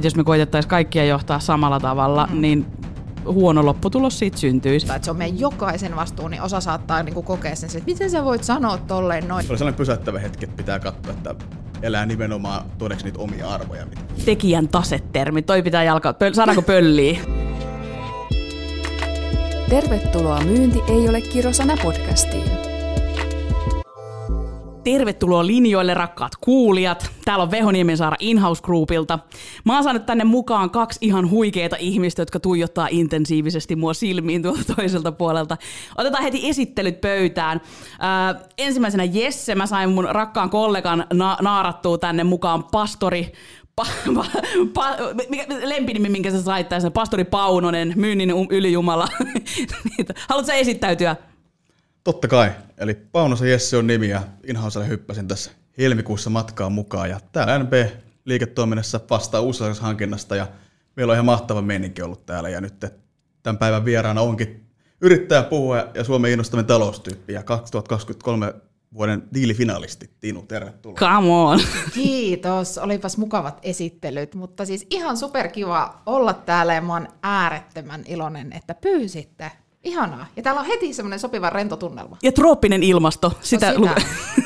että jos me koitettaisiin kaikkia johtaa samalla tavalla, niin huono lopputulos siitä syntyisi. Että se on meidän jokaisen vastuu, niin osa saattaa niinku kokea sen, että miten sä voit sanoa tolleen noin. Se on sellainen pysäyttävä hetki, että pitää katsoa, että elää nimenomaan todeksi niitä omia arvoja. Tekijän tasetermi, toi pitää jalkaa, saadaanko pölliä? Tervetuloa Myynti ei ole kirosana -podcastiin. Tervetuloa linjoille, rakkaat kuulijat. Täällä on Vehoniemen Saara In-house Groupilta. Mä oon saanut tänne mukaan kaksi ihan huikeeta ihmistä, jotka tuijottaa intensiivisesti mua silmiin tuolta toiselta puolelta. Otetaan heti esittelyt pöytään. Ensimmäisenä Jesse. Mä sain mun rakkaan kollegan naarattua tänne mukaan pastori. Lempinimi, minkä sä sait tässä, pastori Paunonen, myynnin ylijumala. Haluatko sä esittäytyä? Totta kai. Eli Paunosen Jesse on nimi ja in-houselle hyppäsin tässä helmikuussa matkaan mukaan. Ja täällä NB-liiketoiminnassa vastaa uushankinnasta ja meillä on ihan mahtava meininki ollut täällä. Ja nyt tämän päivän vieraana onkin yrittäjä, puhuja ja Suomen innostavin taloustyyppi ja 2023 vuoden diilifinalisti. Tinu, tervetuloa. Come on. Kiitos, olipas mukavat esittelyt, mutta siis ihan superkiva olla täällä ja mä oon äärettömän iloinen, että pyysitte. Ihanaa. Ja täällä on heti semmoinen sopiva rentotunnelma. Ja trooppinen ilmasto. Sitä.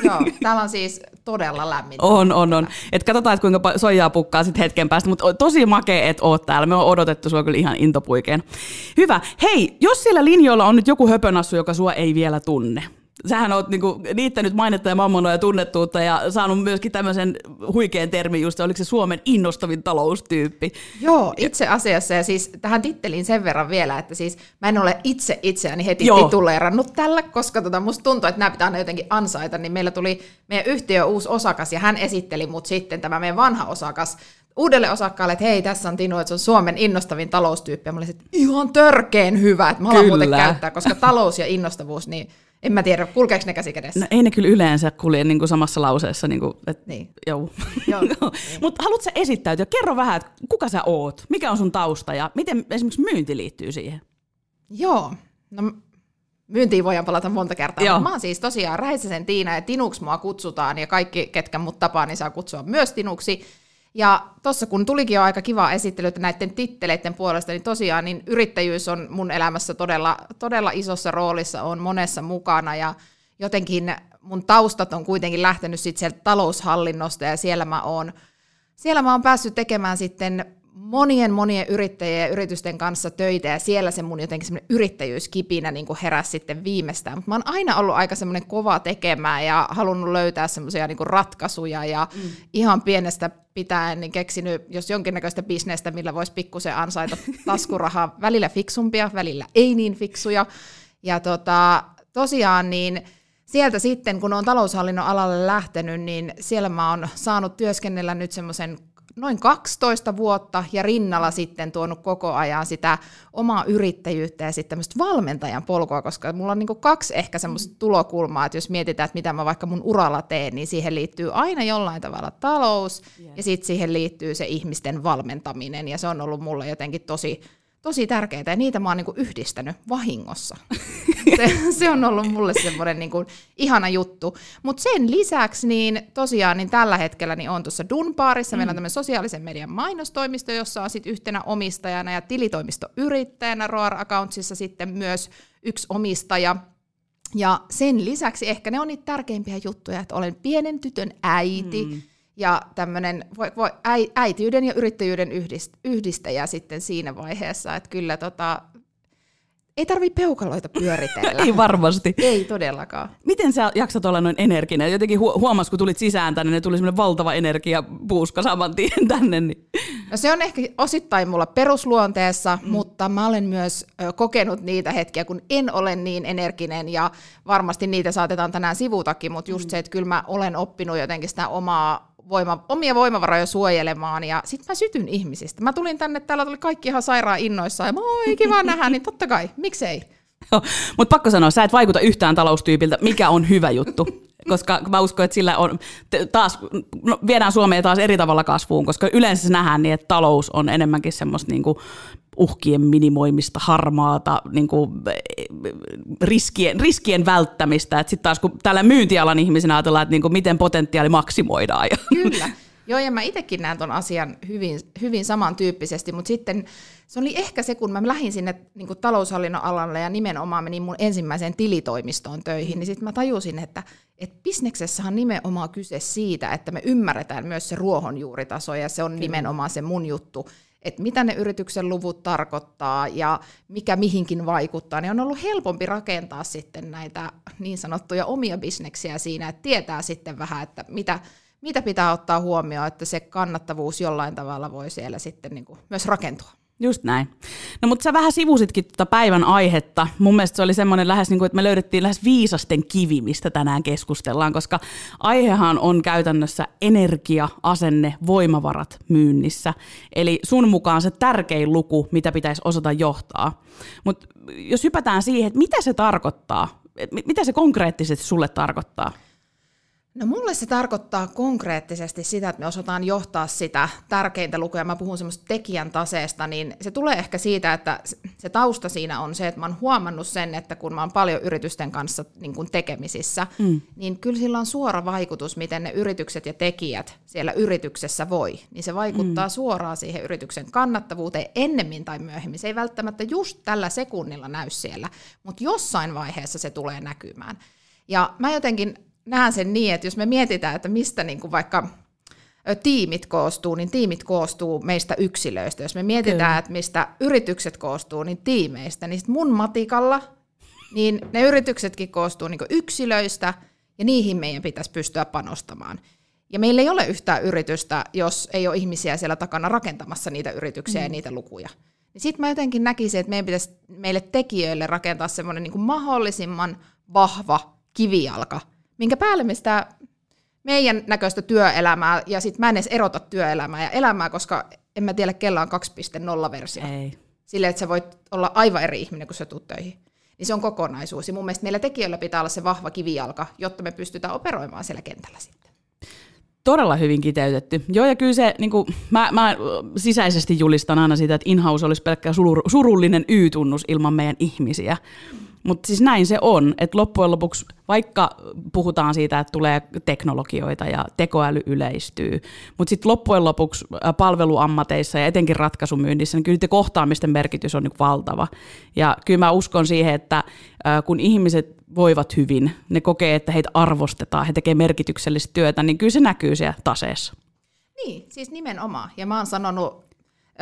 Joo, täällä on siis todella lämmin. On. Et katsotaan, että kuinka soijaa pukkaa sitten hetken päästä, mutta tosi makea, että oot täällä. Me on odotettu sua kyllä ihan intopuikeen. Hyvä. Hei, jos siellä linjoilla on nyt joku höpönassu, joka sua ei vielä tunne. Sähän oot niinku niittänyt mainetta ja mammonoa ja tunnettuutta ja saanut myöskin tämmöisen huikean termin just, oliko se Suomen innostavin taloustyyppi? Joo, itse asiassa, ja siis tähän titteliin sen verran vielä, että siis mä en ole itse itseäni heti tituleerannut tällä, koska musta tuntuu, että nämä pitää aina jotenkin ansaita, niin meillä tuli meidän yhtiö uusi osakas ja hän esitteli mut sitten, tämä meidän vanha osakas, uudelle osakkaalle, että hei, tässä on Tinu, että se on Suomen innostavin taloustyyppi, ja mä olin, että ihan törkeen hyvä, että mä haluan muuten käyttää, koska talous ja innostavuus, niin en mä tiedä, kulkeeko ne käsi kädessä? No, ei ne kyllä yleensä kulje niin kuin samassa lauseessa. Niin. Mutta haluatko sä esittäytyä? Kerro vähän, että kuka sä oot, mikä on sun tausta ja miten esimerkiksi myynti liittyy siihen? Joo, no myyntiin voidaan palata monta kertaa. Joo. Mä oon siis tosiaan Räisäsen Tiina ja Tinuks mua kutsutaan ja kaikki, ketkä mut tapaa, niin saa kutsua myös Tinuksi. Ja tuossa kun tulikin jo aika kivaa esittelyä näiden titteleiden puolesta, niin tosiaan niin yrittäjyys on mun elämässä todella, todella isossa roolissa, on monessa mukana ja jotenkin mun taustat on kuitenkin lähtenyt sitten sieltä taloushallinnosta ja siellä mä oon päässyt tekemään sitten monien yrittäjien ja yritysten kanssa töitä ja siellä se mun jotenkin semmoinen yrittäjyyskipinä niin kuin heräsi sitten viimeistään. Mutta mä oon aina ollut aika semmoinen kova tekemään ja halunnut löytää semmoisia niin kuin ratkaisuja ja ihan pienestä pitäen niin keksinyt jos jonkinnäköistä bisnestä, millä voisi pikkusen ansaita taskurahaa, välillä fiksumpia, välillä ei niin fiksuja. Ja tosiaan niin sieltä sitten, kun on taloushallinnon alalle lähtenyt, niin siellä mä oon saanut työskennellä nyt semmoisen noin 12 vuotta ja rinnalla sitten tuonut koko ajan sitä omaa yrittäjyyttä ja sitten tämmöistä valmentajan polkua, koska mulla on niinku kaksi ehkä semmoista tulokulmaa, että jos mietitään, että mitä mä vaikka mun uralla teen, niin siihen liittyy aina jollain tavalla talous ja sitten siihen liittyy se ihmisten valmentaminen ja se on ollut mulle jotenkin tosi tärkeää ja niitä mä oon niinku yhdistänyt vahingossa. Se on ollut mulle semmoinen niinku ihana juttu. Mutta sen lisäksi niin tosiaan niin tällä hetkellä niin on tuossa Dunbarissa. Meillä on tämmöinen sosiaalisen median mainostoimisto, jossa on sit yhtenä omistajana ja tilitoimistoyrittäjänä. Roar-accountsissa sitten myös yksi omistaja. Ja sen lisäksi ehkä ne on niitä tärkeimpiä juttuja, että olen pienen tytön äiti. Ja tämmöinen äitiyden ja yrittäjyyden yhdistäjä sitten siinä vaiheessa, että kyllä ei tarvitse peukaloita pyöritellä. Ei varmasti. Ei todellakaan. Miten sä jaksat olla noin energinen? Jotenkin huomas, kun tulit sisään tänne, niin tuli semmoinen valtava energiapuuska saman tien tänne. Niin. No se on ehkä osittain mulla perusluonteessa, mutta mä olen myös kokenut niitä hetkiä, kun en ole niin energinen ja varmasti niitä saatetaan tänään sivutakin, mutta just se, että kyllä mä olen oppinut jotenkin sitä omia voimavaroja suojelemaan ja sitten mä sytyn ihmisistä. Mä tulin tänne, täällä tuli kaikki ihan sairaan innoissaan ja moi, kiva nähdä, niin totta kai, miksei. Mutta pakko sanoa, sä et vaikuta yhtään taloustyypiltä, mikä on hyvä juttu, koska mä uskon, että sillä on viedään Suomea taas eri tavalla kasvuun, koska yleensä nähdään niin, että talous on enemmänkin semmoista niinku uhkien minimoimista, harmaata, niinku riskien välttämistä. Sitten taas kun täällä myyntialan ihmisenä ajatellaan, että niinku miten potentiaali maksimoidaan. Kyllä. Joo, ja mä itsekin näen ton asian hyvin, hyvin samantyyppisesti, mutta sitten se oli ehkä se, kun mä lähdin sinne niin taloushallinnon alalle ja nimenomaan menin mun ensimmäiseen tilitoimistoon töihin, niin sitten mä tajusin, että bisneksessähän nimenomaan kyse siitä, että me ymmärretään myös se ruohonjuuritaso, ja se on nimenomaan se mun juttu, että mitä ne yrityksen luvut tarkoittaa ja mikä mihinkin vaikuttaa, niin on ollut helpompi rakentaa sitten näitä niin sanottuja omia bisneksiä siinä, että tietää sitten vähän, että mitä pitää ottaa huomioon, että se kannattavuus jollain tavalla voi siellä sitten niin kuin myös rakentua. Just näin. No mutta sä vähän sivusitkin tuota päivän aihetta. Mun mielestä se oli semmoinen lähes, niin kuin, että me löydettiin lähes viisasten kivi, mistä tänään keskustellaan, koska aihehan on käytännössä energia, asenne, voimavarat myynnissä. Eli sun mukaan se tärkein luku, mitä pitäisi osata johtaa. Mutta jos hypätään siihen, että mitä se tarkoittaa, mitä se konkreettisesti sulle tarkoittaa? No mulle se tarkoittaa konkreettisesti sitä, että me osataan johtaa sitä tärkeintä lukua. Mä puhun semmoista tekijän taseesta, niin se tulee ehkä siitä, että se tausta siinä on se, että mä oon huomannut sen, että kun mä oon paljon yritysten kanssa niin kun tekemisissä, niin kyllä sillä on suora vaikutus, miten ne yritykset ja tekijät siellä yrityksessä voi. Niin se vaikuttaa suoraan siihen yrityksen kannattavuuteen ennemmin tai myöhemmin. Se ei välttämättä just tällä sekunnilla näy siellä, mutta jossain vaiheessa se tulee näkymään. Ja mä jotenkin näen sen niin, että jos me mietitään, että mistä niin kuin vaikka tiimit koostuu, niin tiimit koostuu meistä yksilöistä. Jos me mietitään, että mistä yritykset koostuu, niin tiimeistä. Niin mun matikalla niin ne yrityksetkin koostuu niin kuin yksilöistä, ja niihin meidän pitäisi pystyä panostamaan. Ja meillä ei ole yhtään yritystä, jos ei ole ihmisiä siellä takana rakentamassa niitä yrityksiä ja niitä lukuja. Niin sitten mä jotenkin näkisin, että meidän pitäisi meille tekijöille rakentaa semmoinen niin kuin mahdollisimman vahva kivijalka, minkä päälle me sitä meidän näköistä työelämää, ja sitten mä en edes erota työelämää ja elämää, koska en mä tiedä, kellä on 2.0-versio. Silleen, että sä voit olla aivan eri ihminen, kun sä tuut töihin. Niin se on kokonaisuus. Ja mun mielestä meillä tekijöillä pitää olla se vahva kivijalka, jotta me pystytään operoimaan siellä kentällä sitten. Todella hyvin kiteytetty. Joo, ja kyllä se, niin kuin, mä sisäisesti julistan aina siitä, että in-house olisi pelkkä surullinen Y-tunnus ilman meidän ihmisiä. Mutta siis näin se on, että loppujen lopuksi, vaikka puhutaan siitä, että tulee teknologioita ja tekoäly yleistyy, mutta sitten loppujen lopuksi palveluammateissa ja etenkin ratkaisumyynnissä, niin kyllä te kohtaamisten merkitys on niin valtava. Ja kyllä mä uskon siihen, että kun ihmiset voivat hyvin, ne kokee, että heitä arvostetaan, he tekevät merkityksellistä työtä, niin kyllä se näkyy siellä taseessa. Niin, siis nimenomaan. Ja mä oon sanonut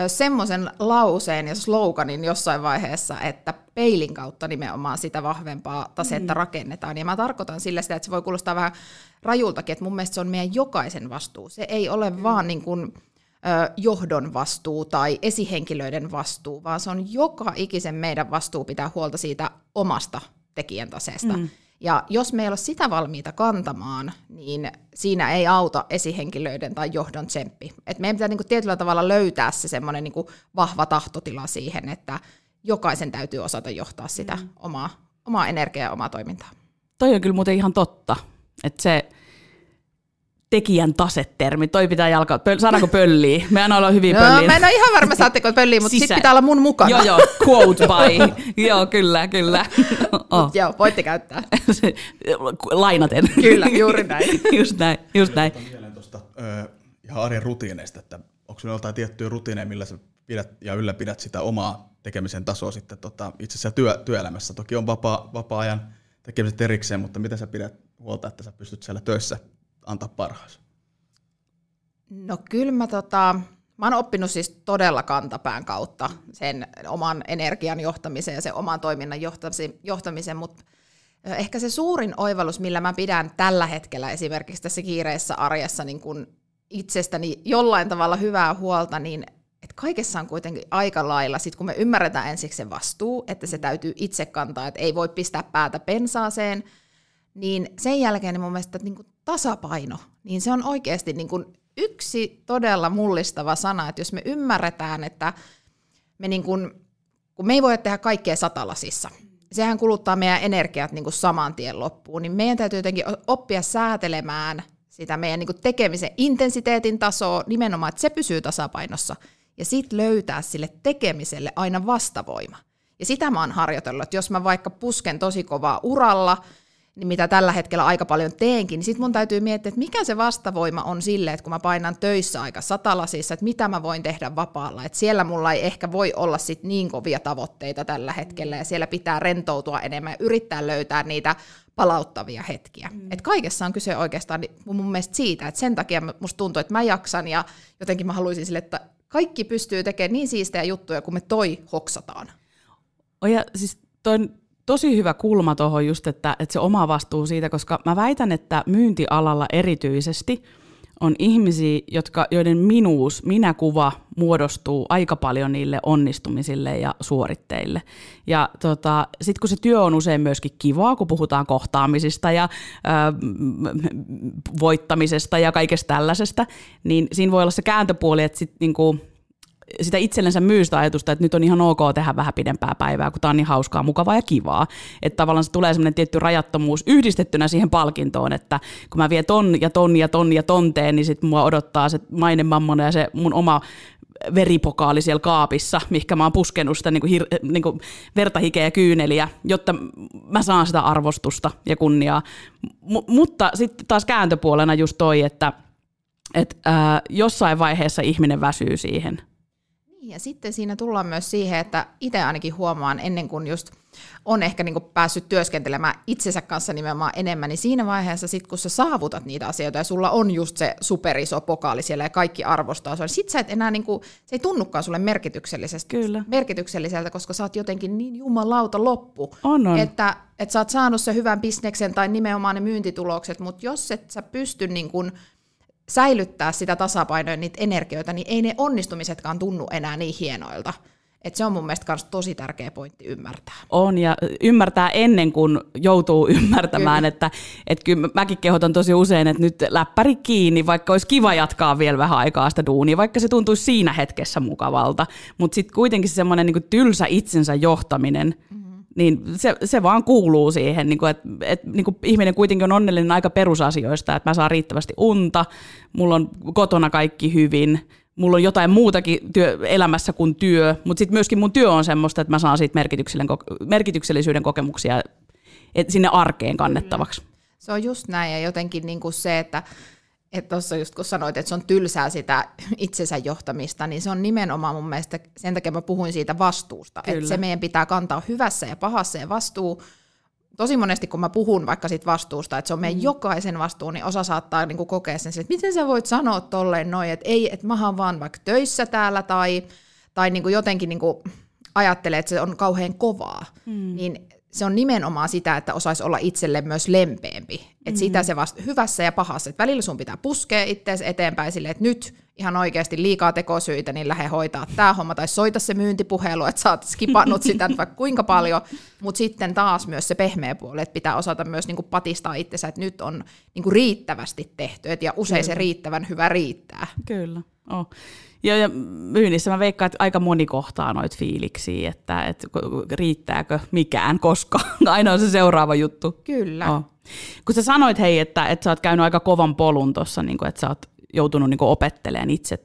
semmoisen lauseen ja sloganin jossain vaiheessa, että peilin kautta nimenomaan sitä vahvempaa tasetta rakennetaan. Ja mä tarkoitan sillä sitä, että se voi kuulostaa vähän rajultakin, että mun mielestä se on meidän jokaisen vastuu. Se ei ole vaan niin kuin johdon vastuu tai esihenkilöiden vastuu, vaan se on joka ikisen meidän vastuu pitää huolta siitä omasta tekijän taseesta. Ja jos me ei ole sitä valmiita kantamaan, niin siinä ei auta esihenkilöiden tai johdon tsemppi. Et meidän pitää niinku tietyllä tavalla löytää se semmoinen niinku vahva tahtotila siihen, että jokaisen täytyy osata johtaa sitä omaa energiaa ja omaa toimintaa. Toi on kyllä muuten ihan totta, että se tekijän tasetermi, toi pitää jalkaa, saadaanko pölliä? Me aina ollaan hyvin pölliä. No, mä en ole ihan varma, saatteko pölliä, mutta sit pitää olla mun mukana. Joo, joo, quote by. Joo, kyllä, kyllä. Oh. Mut joo, voitte käyttää. Lainaten. Kyllä, juuri näin. Just näin. Mielen tuosta ihan arjen rutiineista, että onko sinulla jotain tiettyä rutiineja, millä sä pidät ja ylläpidät sitä omaa tekemisen tasoa sitten itse asiassa työelämässä. Toki on vapaa-ajan tekemiset erikseen, mutta miten sä pidät huolta, että sä pystyt siellä töissä antaa parhaansa? No kyllä mä oon oppinut siis todella kantapään kautta sen oman energian johtamisen ja sen oman toiminnan johtamisen, mutta ehkä se suurin oivallus, millä mä pidän tällä hetkellä esimerkiksi tässä kiireessä arjessa niin kun itsestäni jollain tavalla hyvää huolta, niin että kaikessa on kuitenkin aika lailla, sit kun me ymmärretään ensiksi se vastuu, että se täytyy itse kantaa, että ei voi pistää päätä pensaaseen, niin sen jälkeen niin mun mielestä niin kun tasapaino, niin se on oikeasti niin kuin yksi todella mullistava sana, että jos me ymmärretään, että me niin kuin, kun me ei voida tehdä kaikkea satalasissa, sehän kuluttaa meidän energiat niin kuin saman tien loppuun, niin meidän täytyy jotenkin oppia säätelemään sitä meidän niin kuin tekemisen intensiteetin tasoa nimenomaan, että se pysyy tasapainossa, ja sitten löytää sille tekemiselle aina vastavoima. Ja sitä mä oon harjoitellut, että jos mä vaikka pusken tosi kovaa uralla, niin mitä tällä hetkellä aika paljon teenkin, niin sitten mun täytyy miettiä, että mikä se vastavoima on sille, että kun mä painan töissä aika satalasissa, että mitä mä voin tehdä vapaalla, että siellä mulla ei ehkä voi olla sit niin kovia tavoitteita tällä hetkellä, ja siellä pitää rentoutua enemmän ja yrittää löytää niitä palauttavia hetkiä. Että kaikessa on kyse oikeastaan mun mielestä siitä, että sen takia musta tuntuu, että mä jaksan, ja jotenkin mä haluaisin sille, että kaikki pystyy tekemään niin siistejä juttuja, kun me toi hoksataan. Ja siis toi tosi hyvä kulma tuohon just, että se oma vastuu siitä, koska mä väitän, että myyntialalla erityisesti on ihmisiä, joiden minäkuva muodostuu aika paljon niille onnistumisille ja suoritteille. Ja sitten kun se työ on usein myöskin kivaa, kun puhutaan kohtaamisista ja voittamisesta ja kaikesta tällaisesta, niin siinä voi olla se kääntöpuoli, että sitten niinku sitä itsellensä myy sitä ajatusta, että nyt on ihan ok tehdä vähän pidempää päivää, kun tämä on niin hauskaa, mukavaa ja kivaa. Että tavallaan se tulee semmoinen tietty rajattomuus yhdistettynä siihen palkintoon, että kun mä vien ton teen, niin sitten mua odottaa se mainemammona ja se mun oma veripokaali siellä kaapissa, mihinkä mä oon puskenut sitä niin kuin verta, hikeä ja kyyneliä, jotta mä saan sitä arvostusta ja kunniaa. Mutta sitten taas kääntöpuolena just toi, että jossain vaiheessa ihminen väsyy siihen. Ja sitten siinä tullaan myös siihen, että itse ainakin huomaan ennen kuin just on ehkä niin kuin päässyt työskentelemään itsensä kanssa nimenomaan enemmän, niin siinä vaiheessa sitten kun sä saavutat niitä asioita ja sulla on just se superiso pokaali siellä ja kaikki arvostaa sua, niin sit sä et enää, niin kuin, se ei tunnukaan sulle merkitykselliseltä, koska sä oot jotenkin niin jumalauta loppu, että sä oot saanut sen hyvän bisneksen tai nimenomaan ne myyntitulokset, mutta jos et sä pysty niin kuin säilyttää sitä tasapainoa, niitä energioita, niin ei ne onnistumisetkaan tunnu enää niin hienoilta. Et se on mun mielestä myös tosi tärkeä pointti ymmärtää. On, ja ymmärtää ennen kuin joutuu ymmärtämään, että kyllä mäkin kehotan tosi usein, että nyt läppäri kiinni, vaikka olisi kiva jatkaa vielä vähän aikaa sitä duunia, vaikka se tuntuisi siinä hetkessä mukavalta, mutta sitten kuitenkin semmoinen niin kuin tylsä itsensä johtaminen, niin se vaan kuuluu siihen, niin että niin ihminen kuitenkin on onnellinen aika perusasioista, että mä saan riittävästi unta, mulla on kotona kaikki hyvin, mulla on jotain muutakin elämässä kuin työ, mutta sitten myöskin mun työ on semmoista, että mä saan siitä merkityksellisyyden kokemuksia sinne arkeen kannettavaksi. Se on just näin, ja jotenkin niin kuin se, että tuossa just kun sanoit, että se on tylsää sitä itsensä johtamista, niin se on nimenomaan mun mielestä, sen takia mä puhuin siitä vastuusta, että se meidän pitää kantaa hyvässä ja pahassa ja vastuu. Tosi monesti kun mä puhun vaikka siitä vastuusta, että se on meidän jokaisen vastuu, niin osa saattaa niinku kokea sen, että miten sä voit sanoa tolleen noin, että ei, että mä oon vaan vaikka töissä täällä tai niinku jotenkin niinku ajattelee, että se on kauhean kovaa, niin se on nimenomaan sitä, että osaisi olla itselle myös lempeämpi. Että sitä se vasta hyvässä ja pahassa. Että välillä sun pitää puskea itseäsi eteenpäin silleen, että nyt ihan oikeasti liikaa tekosyitä, niin lähde hoitaa tämä homma. Tai soita se myyntipuhelu, että sä oot skipannut sitä vaikka kuinka paljon. Mutta sitten taas myös se pehmeä puoli, että pitää osata myös niinku patistaa itsensä, että nyt on niinku riittävästi tehty. Ja usein se riittävän hyvä riittää. Kyllä, on. Ja myynnissä mä veikkaan, että aika moni kohtaa noita fiiliksiä, että riittääkö mikään koskaan. Aina on se seuraava juttu. Kyllä. Oh. Kun sä sanoit hei, että sä oot käynyt aika kovan polun tuossa, niin että sä oot joutunut niin opettelemaan itse,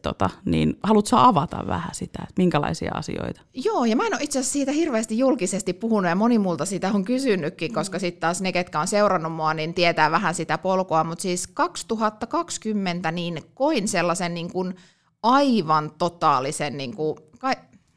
niin haluatko sä avata vähän sitä, että minkälaisia asioita? Joo, ja mä en ole itse asiassa siitä hirveästi julkisesti puhunut, ja moni multa sitä on kysynytkin, koska sitten taas ne, ketkä on seurannut mua, niin tietää vähän sitä polkua. Mutta siis 2020 niin koin sellaisen niin kuin aivan totaalisen, niin kuin,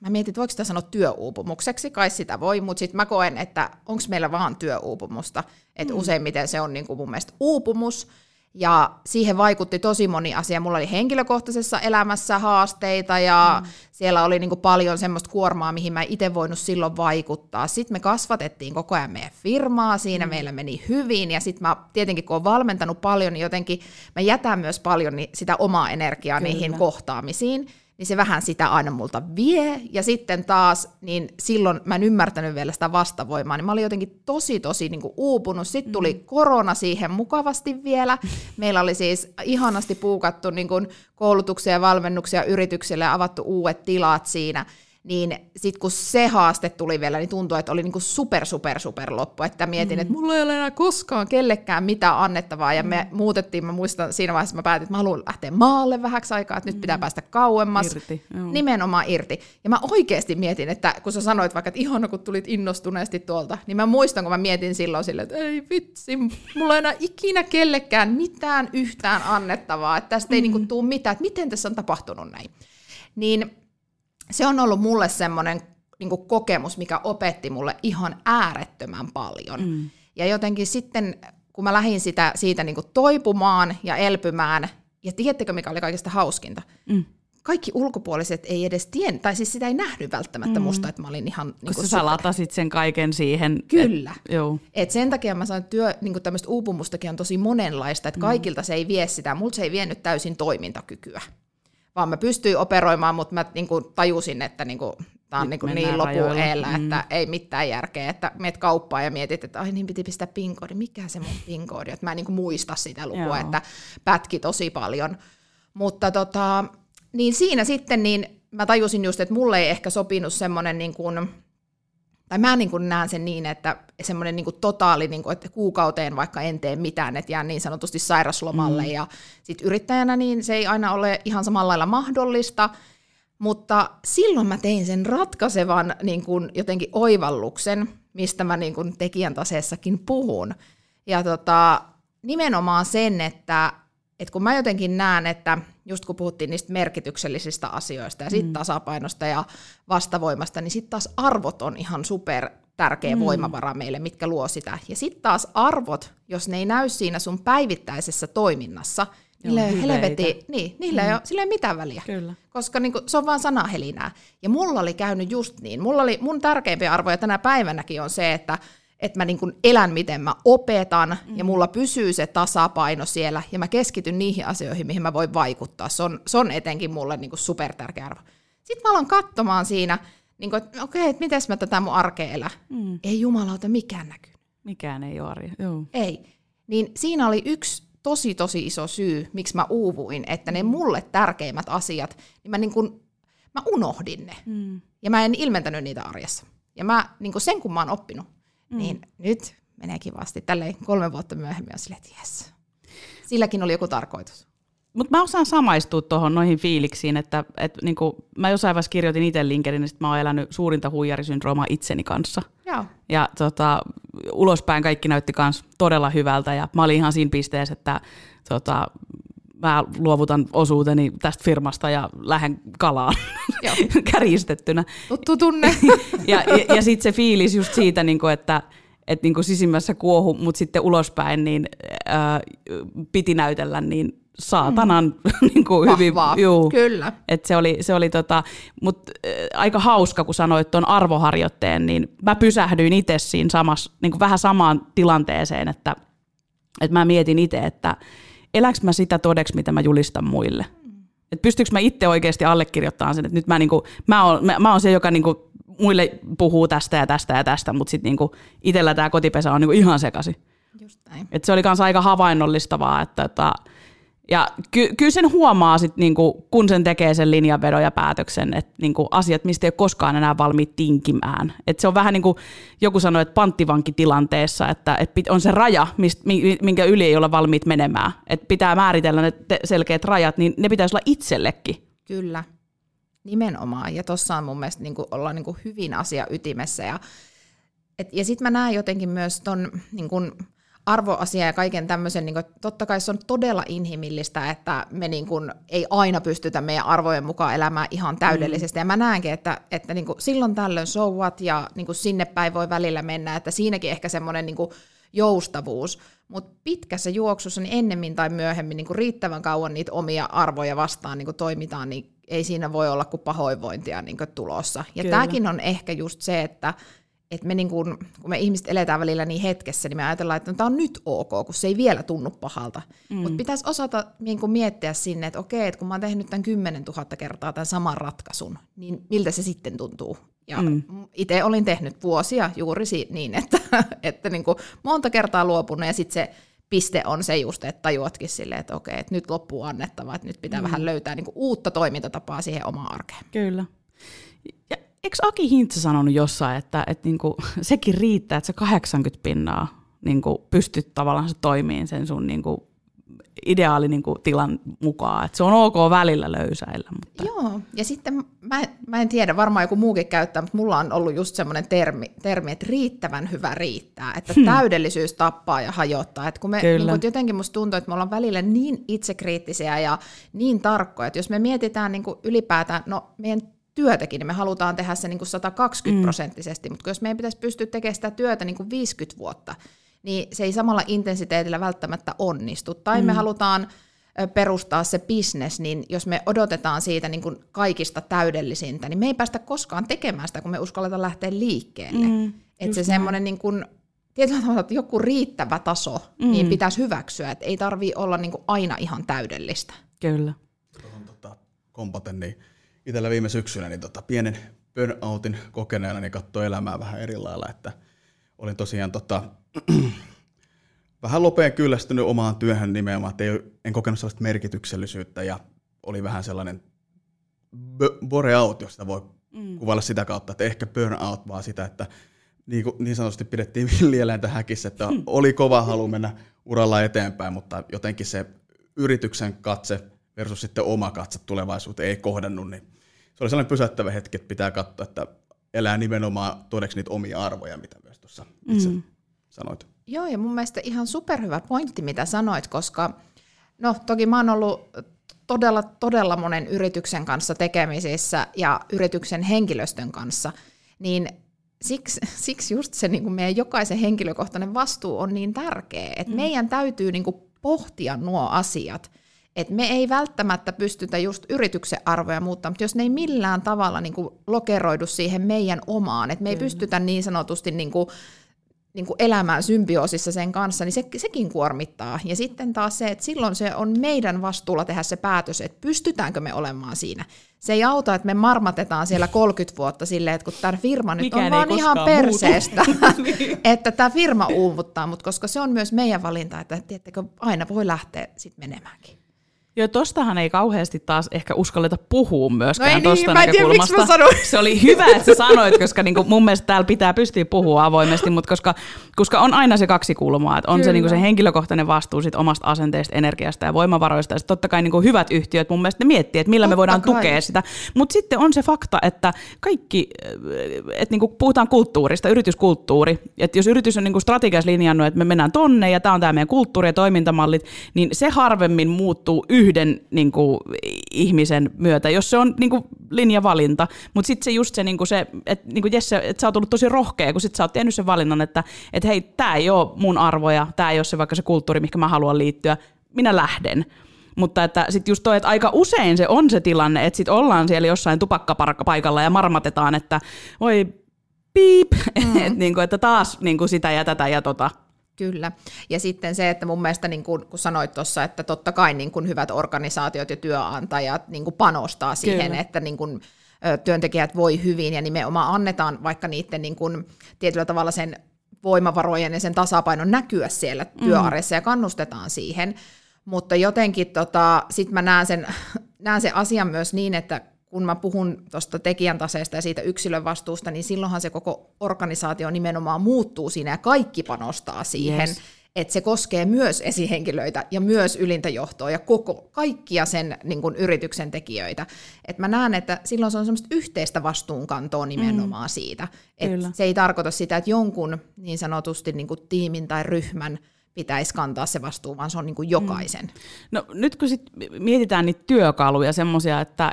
mä mietin, että voiko sitä sanoa työuupumukseksi, kai sitä voi, mutta sitten mä koen, että onko meillä vaan työuupumusta, että useimmiten se on niin kuin mun mielestä uupumus, ja siihen vaikutti tosi moni asia, mulla oli henkilökohtaisessa elämässä haasteita, ja siellä oli niin kuin paljon semmoista kuormaa, mihin mä en itse voinut silloin vaikuttaa, sitten me kasvatettiin koko ajan meidän firmaa, siinä meillä meni hyvin, ja sitten mä tietenkin, kun olen valmentanut paljon, niin jotenkin mä jätän myös paljon sitä omaa energiaa niihin kohtaamisiin, niin se vähän sitä aina multa vie, ja sitten taas, niin silloin mä en ymmärtänyt vielä sitä vastavoimaa, niin mä olin jotenkin tosi niin kuin uupunut, sitten tuli korona siihen mukavasti vielä, meillä oli siis ihanasti puukattu niin kuin koulutuksia ja valmennuksia yrityksille ja avattu uudet tilat siinä, niin sitten kun se haaste tuli vielä, niin tuntui, että oli niinku super loppu, että mietin, että mulla ei ole enää koskaan kellekään mitään annettavaa, ja me muutettiin, mä muistan siinä vaiheessa, mä päätin, että mä haluan lähteä maalle vähäksi aikaa, että nyt pitää päästä kauemmas, nimenomaan irti, ja mä oikeasti mietin, että kun sä sanoit vaikka, että ihana, kun tulit innostuneesti tuolta, niin mä muistan, kun mä mietin silloin silleen, että ei vitsi, mulla ei enää ikinä kellekään mitään yhtään annettavaa, että tästä ei niinku tule mitään, että miten tässä on tapahtunut näin, niin se on ollut mulle semmoinen niin kuin kokemus, mikä opetti mulle ihan äärettömän paljon. Ja jotenkin sitten, kun mä lähdin siitä niin kuin toipumaan ja elpymään, ja tiedättekö, mikä oli kaikista hauskinta? Kaikki ulkopuoliset ei edes tiennyt, tai siis sitä ei nähnyt välttämättä musta, että mä olin ihan... Niin kun sä latasit sen kaiken siihen. Kyllä. Et sen takia mä sanon, että niin tämmöistä uupumustakin on tosi monenlaista, että kaikilta se ei vie sitä, multa se ei vienyt täysin toimintakykyä. Vaan mä pystyin operoimaan, mutta mä niinku tajusin, että niinku, tää on niinku niin lopueellä, että ei mitään järkeä. Että meet kauppaan ja mietit, että ai niin piti pistää PIN-koodi, mikä se mun PIN-koodi, että mä en niinku muista sitä lukua, että pätki tosi paljon. Mutta niin siinä sitten niin mä tajusin just, että mulle ei ehkä sopinut semmoinen, niin kuin, tai mä niin kuin näen sen niin, että semmoinen niin kuin totaali, niin kuin, että kuukauteen vaikka en tee mitään, että jään niin sanotusti sairaslomalle, ja sitten yrittäjänä niin se ei aina ole ihan samalla lailla mahdollista, mutta silloin mä tein sen ratkaisevan niin kuin jotenkin oivalluksen, mistä mä niin kuin tekijän taseessakin puhun, ja nimenomaan sen, että kun mä jotenkin näen, että just kun puhuttiin niistä merkityksellisistä asioista ja sitten tasapainosta ja vastavoimasta, niin sitten taas arvot on ihan super tärkeä voimavara meille, mitkä luo sitä. Ja sitten taas arvot, jos ne ei näy siinä sun päivittäisessä toiminnassa, niillä ei ole mitään väliä. Kyllä. Koska niinku, se on vaan sanahelinää. Ja mulla oli käynyt just niin. Mun tärkeimpiä arvoja tänä päivänäkin on se, että mä niin kuin elän, miten mä opetan, ja mulla pysyy se tasapaino siellä, ja mä keskityn niihin asioihin, mihin mä voin vaikuttaa. Se on etenkin mulle niin kuin supertärkeä arvo. Sitten mä aloin katsomaan siinä, niin kuin, että okei, että mites mä tätä mun arkea elän. Ei jumalauta, mikään näkyy. Mikään ei ole arja. Ei. Niin siinä oli yksi tosi iso syy, miksi mä uuvuin, että ne mulle tärkeimmät asiat, niin mä unohdin ne. Ja mä en ilmentänyt niitä arjessa. Ja mä niin kuin sen, kun mä oon oppinut, niin nyt menee kivasti. Tälleen 3 vuotta myöhemmin on silleen, että jes. Silläkin oli joku tarkoitus. Mutta mä osaan samaistua tuohon noihin fiiliksiin, että niinku, mä jossain vaiheessa kirjoitin itse LinkedInin, että mä oon elänyt suurinta huijarisyndroomaa itseni kanssa. Joo. Ja ulospäin kaikki näytti kans todella hyvältä, ja mä olin ihan siinä pisteessä, että mä luovutan osuuteni tästä firmasta ja lähden kalaan kärjistettynä. Tuttu tunne. ja sitten se fiilis just siitä, niinku, että niinku sisimmässä kuohu, mutta sitten ulospäin niin, piti näytellä niin saatanan niinku hyvin. Kyllä. Et se oli mut aika hauska, kun sanoit tuon arvoharjoitteen, niin mä pysähdyin itse siinä samassa, niinku vähän samaan tilanteeseen, että mä mietin itse, että eläks mä sitä todeksi, mitä mä julistan muille? Et pystyykö mä itse oikeasti allekirjoittamaan sen, että nyt mä oon se, joka niinku muille puhuu tästä, mutta sitten niinku itsellä tämä kotipesä on niinku ihan sekasi. Just näin. Et se oli kans aika havainnollistavaa. Ja kyllä sen huomaa, sit niinku, kun sen tekee sen linjanvedon ja päätöksen, että niinku asiat, mistä ei ole koskaan enää valmiit tinkimään. Et se on vähän niin kuin joku sanoi, että panttivankitilanteessa, että on se raja, minkä yli ei ole valmiit menemään. Et pitää määritellä ne selkeät rajat, niin ne pitäisi olla itsellekin. Kyllä, nimenomaan. Ja tuossa on mun mielestä niinku, ollaan niinku hyvin asia ytimessä. Ja sitten mä näen jotenkin myös ton... Niinku, arvoasia ja kaiken tämmöisen, niin totta kai se on todella inhimillistä, että me niin kuin ei aina pystytä meidän arvojen mukaan elämään ihan täydellisesti. Ja mä näenkin, että niin kuin silloin tällöin so what, ja niin kuin sinne päin voi välillä mennä, että siinäkin ehkä semmoinen niin kuin joustavuus. Mutta pitkässä juoksussa niin ennemmin tai myöhemmin niin kuin riittävän kauan niitä omia arvoja vastaan niin kuin toimitaan, niin ei siinä voi olla kuin pahoinvointia niin kuin tulossa. Ja tämäkin on ehkä just se, että me niin kun me ihmiset eletään välillä niin hetkessä, niin me ajatellaan, että no, tämä on nyt ok, kun se ei vielä tunnu pahalta. Mutta pitäisi osata niin kun miettiä sinne, että okei, että kun mä oon tehnyt tämän 10 000 kertaa tämän saman ratkaisun, niin miltä se sitten tuntuu? Ja itse olin tehnyt vuosia juuri niin, että niin kun monta kertaa luopunut, ja sitten se piste on se just, että tajuatkin silleen, että okei, että nyt loppuu annettava, että nyt pitää vähän löytää niin kun uutta toimintatapaa siihen omaan arkeen. Kyllä. Ja eikö Aki Hintsa sanonut jossain, että niinku, sekin riittää, että se 80% niinku, pystyt tavallaan se toimiin sen sun niinku, ideaali niinku, tilan mukaan. Et se on ok välillä löysäillä. Mutta. Joo, ja sitten mä en tiedä, varmaan joku muukin käyttää, mutta mulla on ollut just semmoinen termi, että riittävän hyvä riittää. Että täydellisyys tappaa ja hajottaa. Et kun me, niinku, et jotenkin musta tuntuu, että me ollaan välillä niin itsekriittisiä ja niin tarkkoja, että jos me mietitään niinku, ylipäätään, no meidän työtäkin, niin me halutaan tehdä se niin kuin 120%, mutta jos meidän pitäisi pystyä tekemään sitä työtä niin kuin 50 vuotta, niin se ei samalla intensiteetillä välttämättä onnistu. Tai me halutaan perustaa se business, niin jos me odotetaan siitä niin kuin kaikista täydellisintä, niin me ei päästä koskaan tekemään sitä, kun me uskalleta lähteä liikkeelle. Että se semmoinen niin kuin, tietyllä tavalla, että joku riittävä taso, niin pitäisi hyväksyä, että ei tarvitse olla niin kuin aina ihan täydellistä. Kyllä. Kompaten niin. Itsellä viime syksynä niin pienen burnoutin kokeneena niin katsoi elämää vähän eri lailla, että olin tosiaan vähän lopeen kyllästynyt omaan työhön nimenomaan, että en kokenut sellaista merkityksellisyyttä ja oli vähän sellainen boreout, jos sitä voi kuvailla sitä kautta, että ehkä burnout vaan sitä, että niin sanotusti pidettiin villieläintä häkissä, että oli kova halu mennä uralla eteenpäin, mutta jotenkin se yrityksen katse versus sitten oma katse tulevaisuuteen ei kohdannut, niin se oli sellainen pysäyttävä hetki, että pitää katsoa, että elää nimenomaan todeksi niitä omia arvoja, mitä myös tuossa itse sanoit. Joo, ja mun mielestä ihan superhyvä pointti, mitä sanoit, koska no toki mä oon ollut todella, todella monen yrityksen kanssa tekemisissä ja yrityksen henkilöstön kanssa, niin siksi just se niin kuin meidän jokaisen henkilökohtainen vastuu on niin tärkeä, että meidän täytyy niin kuin pohtia nuo asiat. Et me ei välttämättä pystytä just yrityksen arvoja muuttamaan, mutta jos ne ei millään tavalla niinku lokeroidu siihen meidän omaan, että me ei pystytä niin sanotusti niinku elämään symbioosissa sen kanssa, niin sekin kuormittaa. Ja sitten taas se, että silloin se on meidän vastuulla tehdä se päätös, että pystytäänkö me olemaan siinä. Se ei auta, että me marmatetaan siellä 30 vuotta silleen, että kun tämä firma nyt mikään on vaan ihan perseestä, että tämä firma uuvuttaa, mutta koska se on myös meidän valinta, että tiedättekö, aina voi lähteä sitten menemäänkin. Joo, tostahan ei kauheasti taas ehkä uskalleta puhua myöskään tosta näkökulmasta. Mä sanoin. Se oli hyvä, että sä sanoit, koska niinku mun mielestä täällä pitää pystyä puhua avoimesti, mutta koska on aina se kaksi kulmaa, että on kyllä. Se, niinku se henkilökohtainen vastuu sit omasta asenteesta, energiasta ja voimavaroista, ja sit totta kai niinku hyvät yhtiöt mun mielestä ne miettii, että millä totta me voidaan kai tukea sitä. Mutta sitten on se fakta, että kaikki, että niinku puhutaan kulttuurista, yrityskulttuuri, että jos yritys on niinku strategiassa linjannut, että me mennään tonne ja tämä on tämä meidän kulttuuri ja toimintamallit, niin se harvemmin muuttuu yhden niin kuin, ihmisen myötä, jos se on niin kuin, linjavalinta. Mutta sitten se just se, niin se että niin Jesse, et sä oot ollut tosi rohkea, kun sit sä oot tehnyt sen valinnan, että et hei, tää ei ole mun arvoja, tää ei ole se vaikka se kulttuuri, mihin mä haluan liittyä, minä lähden. Mutta että sitten just toi, että aika usein se on se tilanne, että sitten ollaan siellä jossain tupakkapaikalla ja marmatetaan, että voi piip, et, niin kuin, että taas niin kuin sitä ja tätä ja tota. Kyllä. Ja sitten se, että mun mielestä, niin kun sanoit tuossa, että totta kai niin kun hyvät organisaatiot ja työnantajat niin kun panostaa siihen, kyllä, että niin kun työntekijät voi hyvin ja nimenomaan annetaan vaikka niiden niin kun tietyllä tavalla sen voimavarojen ja sen tasapainon näkyä siellä työarjessa ja kannustetaan siihen. Mutta jotenkin sit mä näen sen asian myös niin, että kun mä puhun tuosta tekijän taseesta ja siitä yksilön vastuusta, niin silloinhan se koko organisaatio nimenomaan muuttuu siinä ja kaikki panostaa siihen, että se koskee myös esihenkilöitä ja myös ylintä johtoa ja kaikkia sen niin kun, yrityksen tekijöitä. Et mä näen, että silloin se on semmoista yhteistä vastuunkantoa nimenomaan siitä. Et se ei tarkoita sitä, että jonkun niin sanotusti niin kun, tiimin tai ryhmän pitäisi kantaa se vastuu, vaan se on niin kuin jokaisen. No nyt kun sit mietitään niitä työkaluja, semmoisia, että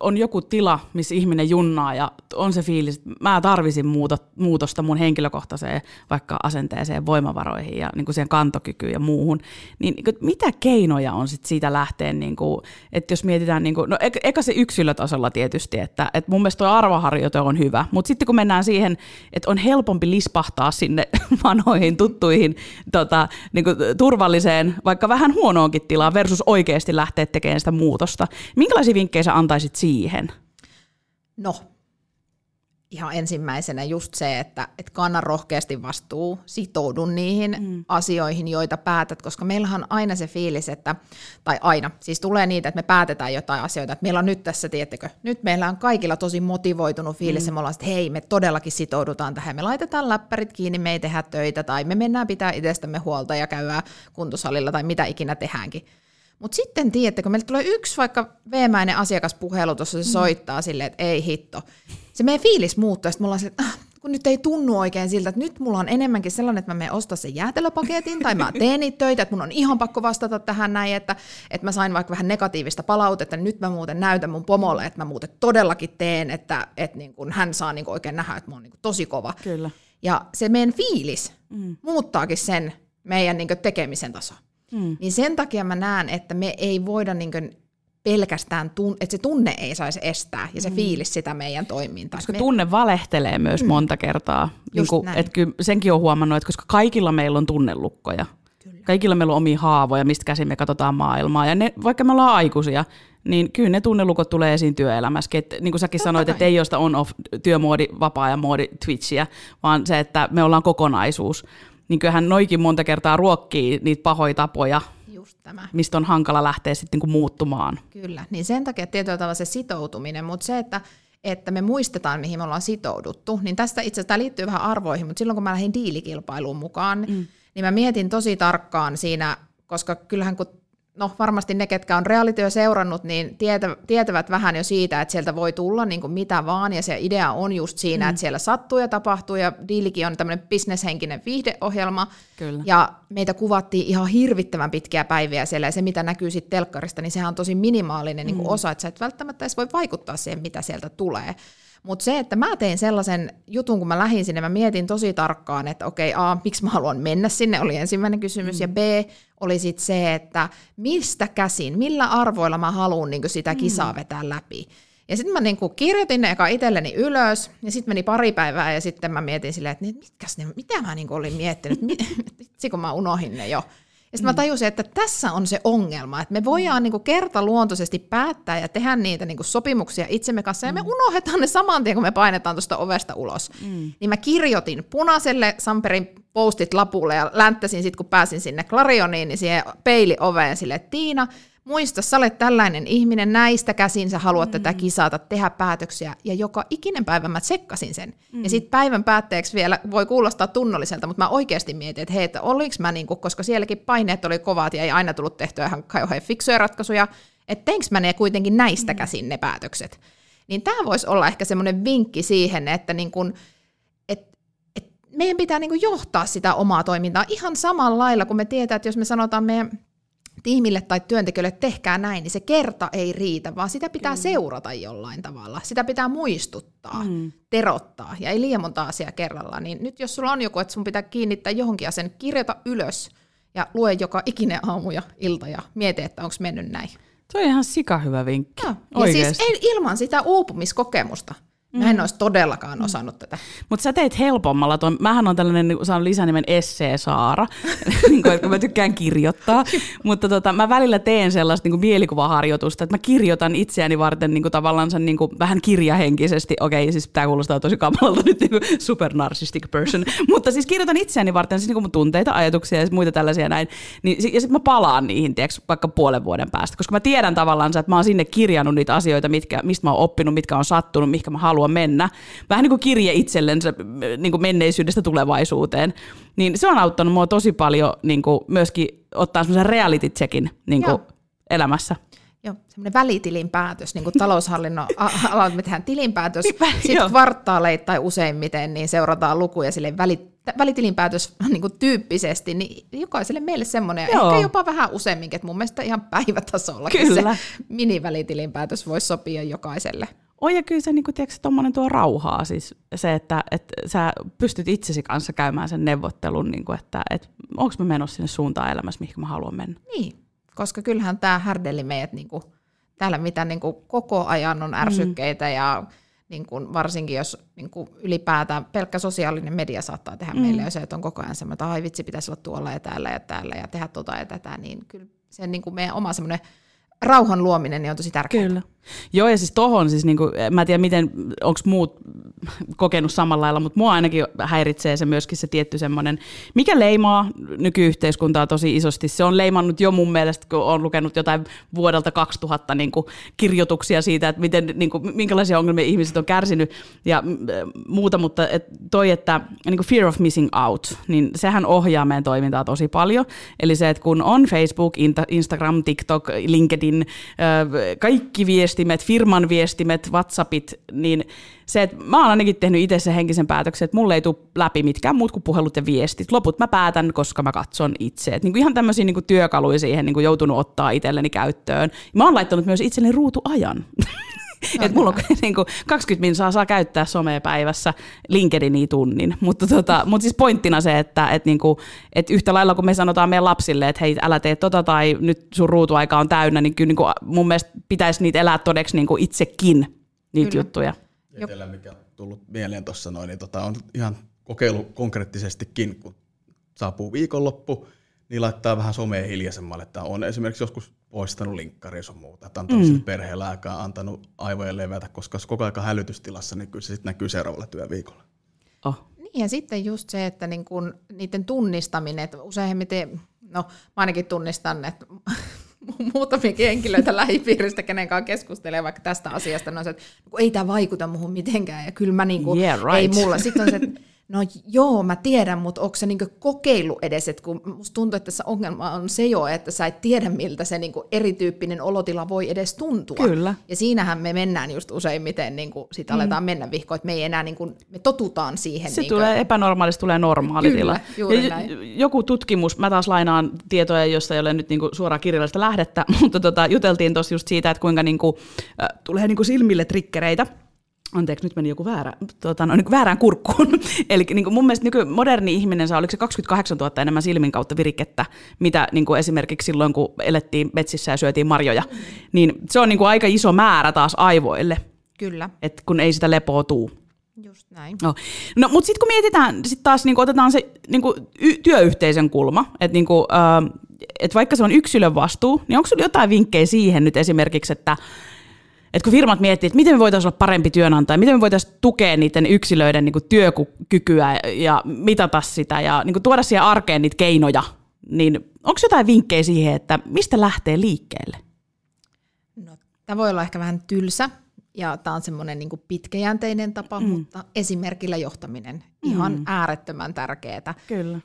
on joku tila, missä ihminen junnaa ja on se fiilis, että mä tarvisin muutosta mun henkilökohtaiseen vaikka asenteeseen, voimavaroihin ja niin kuin siihen kantokykyyn ja muuhun, niin mitä keinoja on sit siitä lähteen, niin kuin, että jos mietitään, niin kuin, no eka se yksilötasolla tietysti, että mun mielestä tuo arvoharjoite on hyvä, mutta sitten kun mennään siihen, että on helpompi lispahtaa sinne vanhoihin tuttuihin niin kuin turvalliseen, vaikka vähän huonoonkin tilaan versus oikeasti lähteä tekemään sitä muutosta. Minkälaisia vinkkejä sä antaisit siihen? No, ihan ensimmäisenä just se, että kanna rohkeasti vastuu, sitoudu niihin asioihin, joita päätät, koska meillähän aina se fiilis, että, tai aina, siis tulee niitä, että me päätetään jotain asioita, että meillä on nyt tässä, tiedättekö, nyt meillä on kaikilla tosi motivoitunut fiilis, ja me ollaan, että hei, me todellakin sitoudutaan tähän, me laitetaan läppärit kiinni, me ei tehdä töitä, tai me mennään pitää itsestämme huolta ja käydään kuntosalilla, tai mitä ikinä tehdäänkin. Mutta sitten tiedätte, kun meille tulee yksi vaikka veemäinen asiakaspuhelu, tuossa se soittaa silleen, että ei hitto. Se meidän fiilis muuttuu, ja sitten me ollaan silleen, kun nyt ei tunnu oikein siltä, että nyt mulla on enemmänkin sellainen, että mä menen ostaa sen jäätelöpaketin, tai mä teen niitä töitä, että mun on ihan pakko vastata tähän näin, että mä sain vaikka vähän negatiivista palautetta, niin nyt mä muuten näytän mun pomolle, että mä muuten todellakin teen, että niin kun hän saa niin kun oikein nähdä, että mä oon niin kun tosi kova. Kyllä. Ja se meidän fiilis muuttaakin sen meidän niin kun tekemisen taso. Niin sen takia mä näen, että me ei voida niin kuin pelkästään, että se tunne ei saisi estää ja se fiilis sitä meidän toimintaa. Koska tunne valehtelee myös monta kertaa. Niin kuin, että kyllä senkin on huomannut, että koska kaikilla meillä on tunnelukkoja. Kyllä. Kaikilla meillä on omia haavoja, mistä käsin me katsotaan maailmaa. Ja ne, vaikka me ollaan aikuisia, niin kyllä ne tunnelukot tulee esiin työelämässäkin. Et, niin kuin säkin sanoit, että ei ole sitä on-off työmoodi, vapaa-ajan moodi twitchiä, vaan se, että me ollaan kokonaisuus. Niin kyllähän noikin monta kertaa ruokkii niitä pahoja tapoja, mistä on hankala lähteä sitten niin muuttumaan. Kyllä, niin sen takia tietyllä tavalla se sitoutuminen, mutta se, että me muistetaan, mihin me ollaan sitouduttu, niin tästä itse asiassa tämä liittyy vähän arvoihin, mutta silloin kun mä lähdin diilikilpailuun mukaan, niin mä mietin tosi tarkkaan siinä, koska kyllähän kun varmasti ne, ketkä on realityä seurannut, niin tietävät vähän jo siitä, että sieltä voi tulla niin kuin mitä vaan, ja se idea on just siinä, että siellä sattuu ja tapahtuu, ja Diilikin on tämmöinen bisneshenkinen viihdeohjelma, kyllä. Ja meitä kuvattiin ihan hirvittävän pitkiä päiviä siellä, ja se mitä näkyy sitten telkkarista, niin sehän on tosi minimaalinen niin kuin osa, että sä et välttämättä edes voi vaikuttaa siihen, mitä sieltä tulee. Mutta se, että mä tein sellaisen jutun, kun mä lähdin sinne, mä mietin tosi tarkkaan, että okei, A, miksi mä haluan mennä sinne, oli ensimmäinen kysymys, ja B, oli sitten se, että mistä käsin, millä arvoilla mä haluan niinku sitä kisaa vetää läpi. Ja sitten mä niinku kirjoitin ne eka itselleni ylös, ja sitten meni pari päivää, ja sitten mä mietin silleen, että mitä mä niinku olin miettinyt, vitsi kun mä unohin ne jo. Ja sitten mä tajusin, että tässä on se ongelma, että me voidaan niinku kertaluontoisesti päättää ja tehdä niitä niinku sopimuksia itsemme kanssa, ja me unohdetaan ne saman tien, kun me painetaan tuosta ovesta ulos. Niin mä kirjoitin punaiselle Samperin postit lapulle ja länttäsin sitten, kun pääsin sinne Klarioniin, niin siihen peilioveen sille, että Tiina, muista, sä olet tällainen ihminen, näistä käsin sä haluat tätä kisata, tehdä päätöksiä, ja joka ikinen päivä mä tsekkasin sen. Ja sitten päivän päätteeksi vielä voi kuulostaa tunnolliselta, mutta mä oikeasti mietin, että hei, että oliks mä, niinku, koska sielläkin paineet oli kovat ja ei aina tullut tehtyä ihan kauhean fiksuja ratkaisuja, että teinkö mä ne kuitenkin näistä käsin ne päätökset. Niin tää voisi olla ehkä semmoinen vinkki siihen, että niin kun meidän pitää niin kun johtaa sitä omaa toimintaa ihan samalla lailla, kun me tietää, että jos me sanotaan meidän tiimille tai työntekijöille, tehkää näin, niin se kerta ei riitä, vaan sitä pitää seurata jollain tavalla. Sitä pitää muistuttaa, terottaa ja ei liian monta asiaa kerrallaan. Niin nyt jos sulla on joku, että sun pitää kiinnittää johonkin asiaan, kirjoita ylös ja lue joka ikinen aamu ja ilta ja mieti, että onko mennyt näin. Se on ihan sikahyvä vinkki. Ja siis ei, ilman sitä uupumiskokemusta. Mä en olisi todellakaan osannut tätä. Mutta sä teit helpommalla tuon. Mähän olen tällainen, saanut lisänimen Essee Saara, kun mä tykkään kirjoittaa. Mutta mä välillä teen sellaista niin mielikuvaharjoitusta, että mä kirjoitan itseäni varten niin tavallaan sen, niin vähän kirjahenkisesti. Okei, siis tää kuulostaa tosi kamalalta nyt, niin super narcissistic person. Mutta siis kirjoitan itseäni varten siis, niin mun tunteita, ajatuksia ja muita tällaisia näin. Niin, ja sit mä palaan niihin, tiiäks, vaikka puolen vuoden päästä. Koska mä tiedän tavallaan, että mä oon sinne kirjannut niitä asioita, mistä mä oon oppinut, mitkä on sattunut, mihinkä mä haluan mennä. Vähän niin kuin kirje itsellensä niin kuin menneisyydestä tulevaisuuteen. Niin se on auttanut mua tosi paljon niin kuin myöskin ottaa semmoisen reality checkin niin kuin elämässä. Joo, semmoinen välitilinpäätös, niin kuin taloushallinnon alalla me tehdään tilinpäätös, sitten kvartaaleittain useimmiten niin seurataan lukuja sille välitilinpäätös niin kuin tyyppisesti, niin jokaiselle meille semmoinen, ehkä jopa vähän useamminkin, että mun mielestä ihan päivätasollakin se minivälitilinpäätös voisi sopia jokaiselle. Oi, ja kyllä se niin kuin, tiedätkö, tommoinen tuo rauhaa, siis se, että sä pystyt itsesi kanssa käymään sen neuvottelun, niin kuin, että onko mä menossa sinne suuntaan elämässä, mihin mä haluan mennä. Niin, koska kyllähän tämä härdeli meidät niin kuin, täällä, mitä niin kuin, koko ajan on ärsykkeitä ja niin kuin, varsinkin jos niin kuin, ylipäätään pelkkä sosiaalinen media saattaa tehdä meille, jos on koko ajan semmoinen, että ai vitsi, pitäisi olla tuolla ja täällä ja täällä ja tehdä tota ja tätä, niin kyllä se niin kuin, meidän oma semmoinen rauhan luominen niin on tosi tärkeää. Kyllä. Joo, ja siis tohon, siis niinku, mä en tiedä, onko muut kokenut samalla lailla, mutta mua ainakin häiritsee se myöskin se tietty semmoinen, mikä leimaa nykyyhteiskuntaa tosi isosti. Se on leimannut jo mun mielestä, kun olen lukenut jotain vuodelta 2000 niin kuin kirjoituksia siitä, että miten, niin kuin, minkälaisia ongelmia ihmiset on kärsinyt ja muuta, mutta että niin kuin fear of missing out, niin sehän ohjaa meidän toimintaa tosi paljon. Eli se, että kun on Facebook, Instagram, TikTok, LinkedIn, kaikki viestimet, firman viestimet, WhatsAppit, niin se, että mä oon ainakin tehnyt itse sen henkisen päätöksen, että mulle ei tule läpi mitkään muut kuin puhelut ja viestit. Loput mä päätän, koska mä katson itse. Et ihan tämmöisiä työkaluja siihen joutunut ottaa itselleni käyttöön. Mä oon laittanut myös itselleni ruutuajan. Et mulla on 20 minsaa saa käyttää somea päivässä, LinkedIniä tunnin. Mutta siis pointtina se, että yhtä lailla kun me sanotaan meidän lapsille, että hei älä tee tota tai nyt sun ruutuaika on täynnä, niin kyllä mun mielestä pitäisi niitä elää todeksi itsekin niitä juttuja. Itsellä mikä on tullut mieleen tuossa noin, niin on ihan kokeilu konkreettisestikin, kun saapuu viikonloppu, niin laittaa vähän somea hiljaisemmalle. Tämä on esimerkiksi joskus poistanut linkkaria sun muuta, tai antanut sille perheellä aikaa, antanut aivojen levätä, koska jos koko ajan hälytystilassa, niin kyllä se sitten näkyy seuraavalla työviikolla. Niin ja sitten just se, että niin kun niiden tunnistaminen, että useimmiten, mä ainakin tunnistan, että muutamiakin henkilöitä lähipiiristä, kenen kanssa keskustelee vaikka tästä asiasta, no se, että ei tämä vaikuta muuhun mitenkään, ja kyllä mä ei mulla. Sitten on se, että no joo, mä tiedän, mutta onko se kokeilu edes, että kun musta tuntuu, että tässä ongelma on se jo, että sä et tiedä, miltä se erityyppinen olotila voi edes tuntua. Kyllä. Ja siinähän me mennään just useimmiten, sit aletaan mennä vihkoon, että me ei enää, me totutaan siihen. Se tulee epänormaalista, tulee normaali tila. Joku tutkimus, mä taas lainaan tietoja, josta ei ole nyt suoraan kirjallista lähdettä, mutta juteltiin tuossa just siitä, että kuinka tulee silmille trikkereitä. Anteeksi, nyt meni joku väärään kurkkuun. Eli mun mielestä moderni ihminen saa, oliko se 28 000 enemmän silmin kautta virikettä, mitä esimerkiksi silloin, kun elettiin metsissä ja syötiin marjoja. Niin se on aika iso määrä taas aivoille, kyllä. Et kun ei sitä lepoa tuu. Just näin. No, mutta sitten kun mietitään, sit taas otetaan se työyhteisön kulma, että vaikka se on yksilön vastuu, niin onko sinulla jotain vinkkejä siihen nyt esimerkiksi, että kun firmat miettii, että miten me voitaisiin olla parempi työnantaja, miten me voitaisiin tukea niiden yksilöiden työkykyä ja mitata sitä ja tuoda siihen arkeen niitä keinoja, niin onko jotain vinkkejä siihen, että mistä lähtee liikkeelle? No, tämä voi olla ehkä vähän tylsä ja tämä on semmoinen pitkäjänteinen tapa, mutta esimerkillä johtaminen ihan äärettömän tärkeää. Kyllä.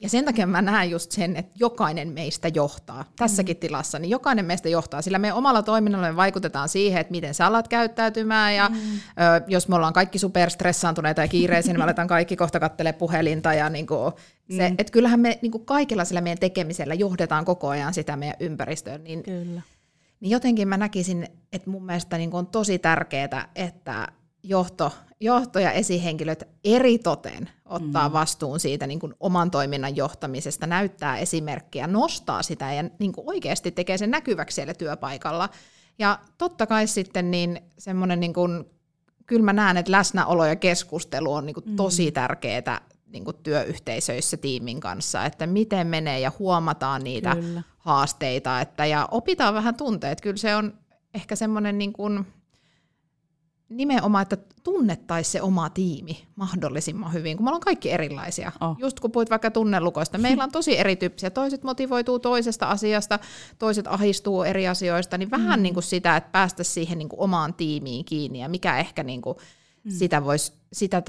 Ja sen takia mä näen just sen, että jokainen meistä johtaa. Tässäkin tilassa, niin jokainen meistä johtaa, sillä meidän omalla toiminnalla me vaikutetaan siihen, että miten sä alat käyttäytymään, ja jos me ollaan kaikki superstressaantuneita ja kiireisiä, niin me aletaan kaikki kohta kattele puhelinta, ja että kyllähän me kaikilla sillä meidän tekemisellä johdetaan koko ajan sitä meidän ympäristöä. Niin, kyllä. Niin jotenkin mä näkisin, että mun mielestä on tosi tärkeää, että johto ja esihenkilöt eritoten ottaa vastuun siitä oman toiminnan johtamisesta, näyttää esimerkkiä, nostaa sitä ja oikeasti tekee sen näkyväksi siellä työpaikalla. Ja totta kai sitten semmoinen, kyllä mä näen, että läsnäolo ja keskustelu on tosi tärkeää työyhteisöissä tiimin kanssa, että miten menee ja huomataan niitä kyllä. haasteita ja opitaan vähän tunteet. Kyllä se on ehkä semmoinen... Nimenomaan, että tunnettaisiin se oma tiimi mahdollisimman hyvin, kun me ollaan kaikki erilaisia. Just kun puhuit vaikka tunnelukoista, meillä on tosi erityyppisiä. Toiset motivoituu toisesta asiasta, toiset ahistuu eri asioista. Niin vähän sitä, että päästä siihen omaan tiimiin kiinni ja mikä ehkä sitä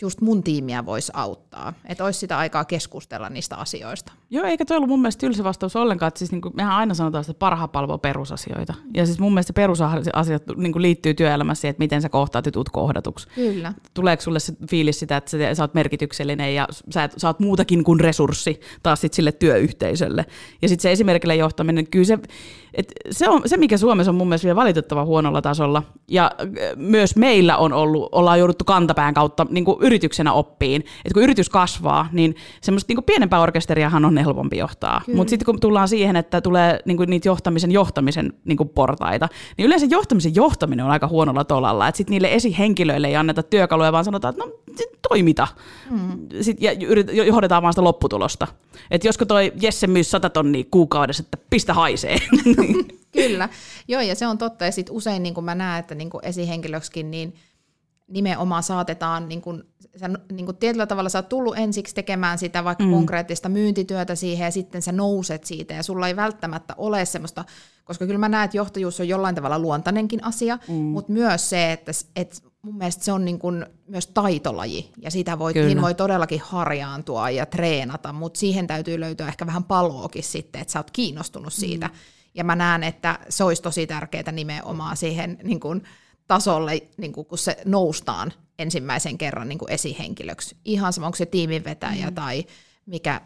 just mun tiimiä voisi auttaa. Että olisi sitä aikaa keskustella niistä asioista. Joo, eikä toi ollut mun mielestä tylsä vastaus ollenkaan. Siis mehän aina sanotaan, että parha palvoo perusasioita. Ja siis mun mielestä perusasiat liittyy työelämässä siihen, että miten sä kohtaat ja tuut kohdatuksi. Kyllä. Tuleeko sulle se fiilis sitä, että sä oot merkityksellinen ja sä oot muutakin kuin resurssi taas sit sille työyhteisölle. Ja sitten se esimerkillä johtaminen, kyllä se mikä Suomessa on mun mielestä vielä valitettavan huonolla tasolla. Ja myös meillä on ollaan jouduttu kantapään kautta yrityksenä oppiin. Et kun yritys kasvaa, niin semmoista pienempää orkesteriahan on helpompi johtaa. Mutta sitten kun tullaan siihen, että tulee niitä johtamisen portaita, niin yleensä johtamisen johtaminen on aika huonolla tolalla. Sitten niille esihenkilöille ei anneta työkaluja, vaan sanotaan, että no toimita. Ja johdetaan vaan sitä lopputulosta. Että josko toi Jesse myy 100 000 kuukaudessa, että pistä haisee. Kyllä. Joo, ja se on totta. Ja sitten usein mä näen, että esihenkilöksikin, niin nimenomaan saatetaan, niin kuin tietyllä tavalla sä oot tullut ensiksi tekemään sitä vaikka konkreettista myyntityötä siihen, ja sitten sä nouset siitä, ja sulla ei välttämättä ole semmoista, koska kyllä mä näen, että johtajuus on jollain tavalla luontainenkin asia, mutta myös se, että mun mielestä se on niin kuin myös taitolaji, ja sitä voi todellakin harjaantua ja treenata, mutta siihen täytyy löytyä ehkä vähän paloakin sitten, että sä oot kiinnostunut siitä, ja mä näen, että se olisi tosi tärkeää nimenomaan siihen niin kuin tasolle, niin kun se noustaan ensimmäisen kerran niin kun esihenkilöksi. Ihan sama, onko se tiiminvetäjä tai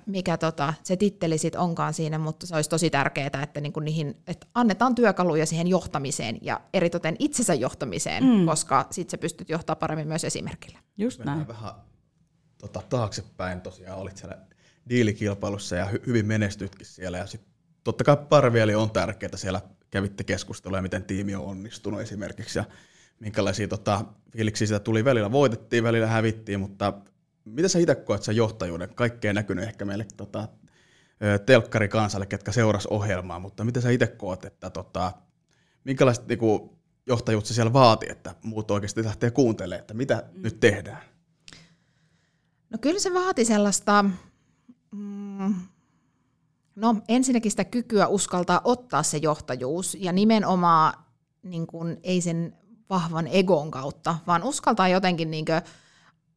mikä se titteli sit onkaan siinä, mutta se olisi tosi tärkeää, että, niin kun että annetaan työkaluja siihen johtamiseen ja eritoten itsensä johtamiseen, koska sitten sä pystyt johtamaan paremmin myös esimerkillä. Just näin. Vähän taaksepäin tosiaan olit siellä diilikilpailussa ja hyvin menestytkin siellä ja sitten totta kai parvieli on tärkeää siellä. Kävitte keskustelua, miten tiimi on onnistunut esimerkiksi ja minkälaisia fiiliksiä sitä tuli. Välillä voitettiin, välillä hävittiin, mutta mitä sä itse koet sen johtajuuden? Kaikkea näkynyt ehkä meille telkkarikansalle, ketkä seurasi ohjelmaa, mutta mitä sä itse koet, että minkälaiset niinku, johtajuutta se siellä vaatii, että muut oikeasti lähtee kuuntelemaan, että mitä nyt tehdään? No kyllä se vaati sellaista... No ensinnäkin sitä kykyä uskaltaa ottaa se johtajuus ja nimenomaan niin kuin, ei sen vahvan egon kautta, vaan uskaltaa jotenkin niin kuin,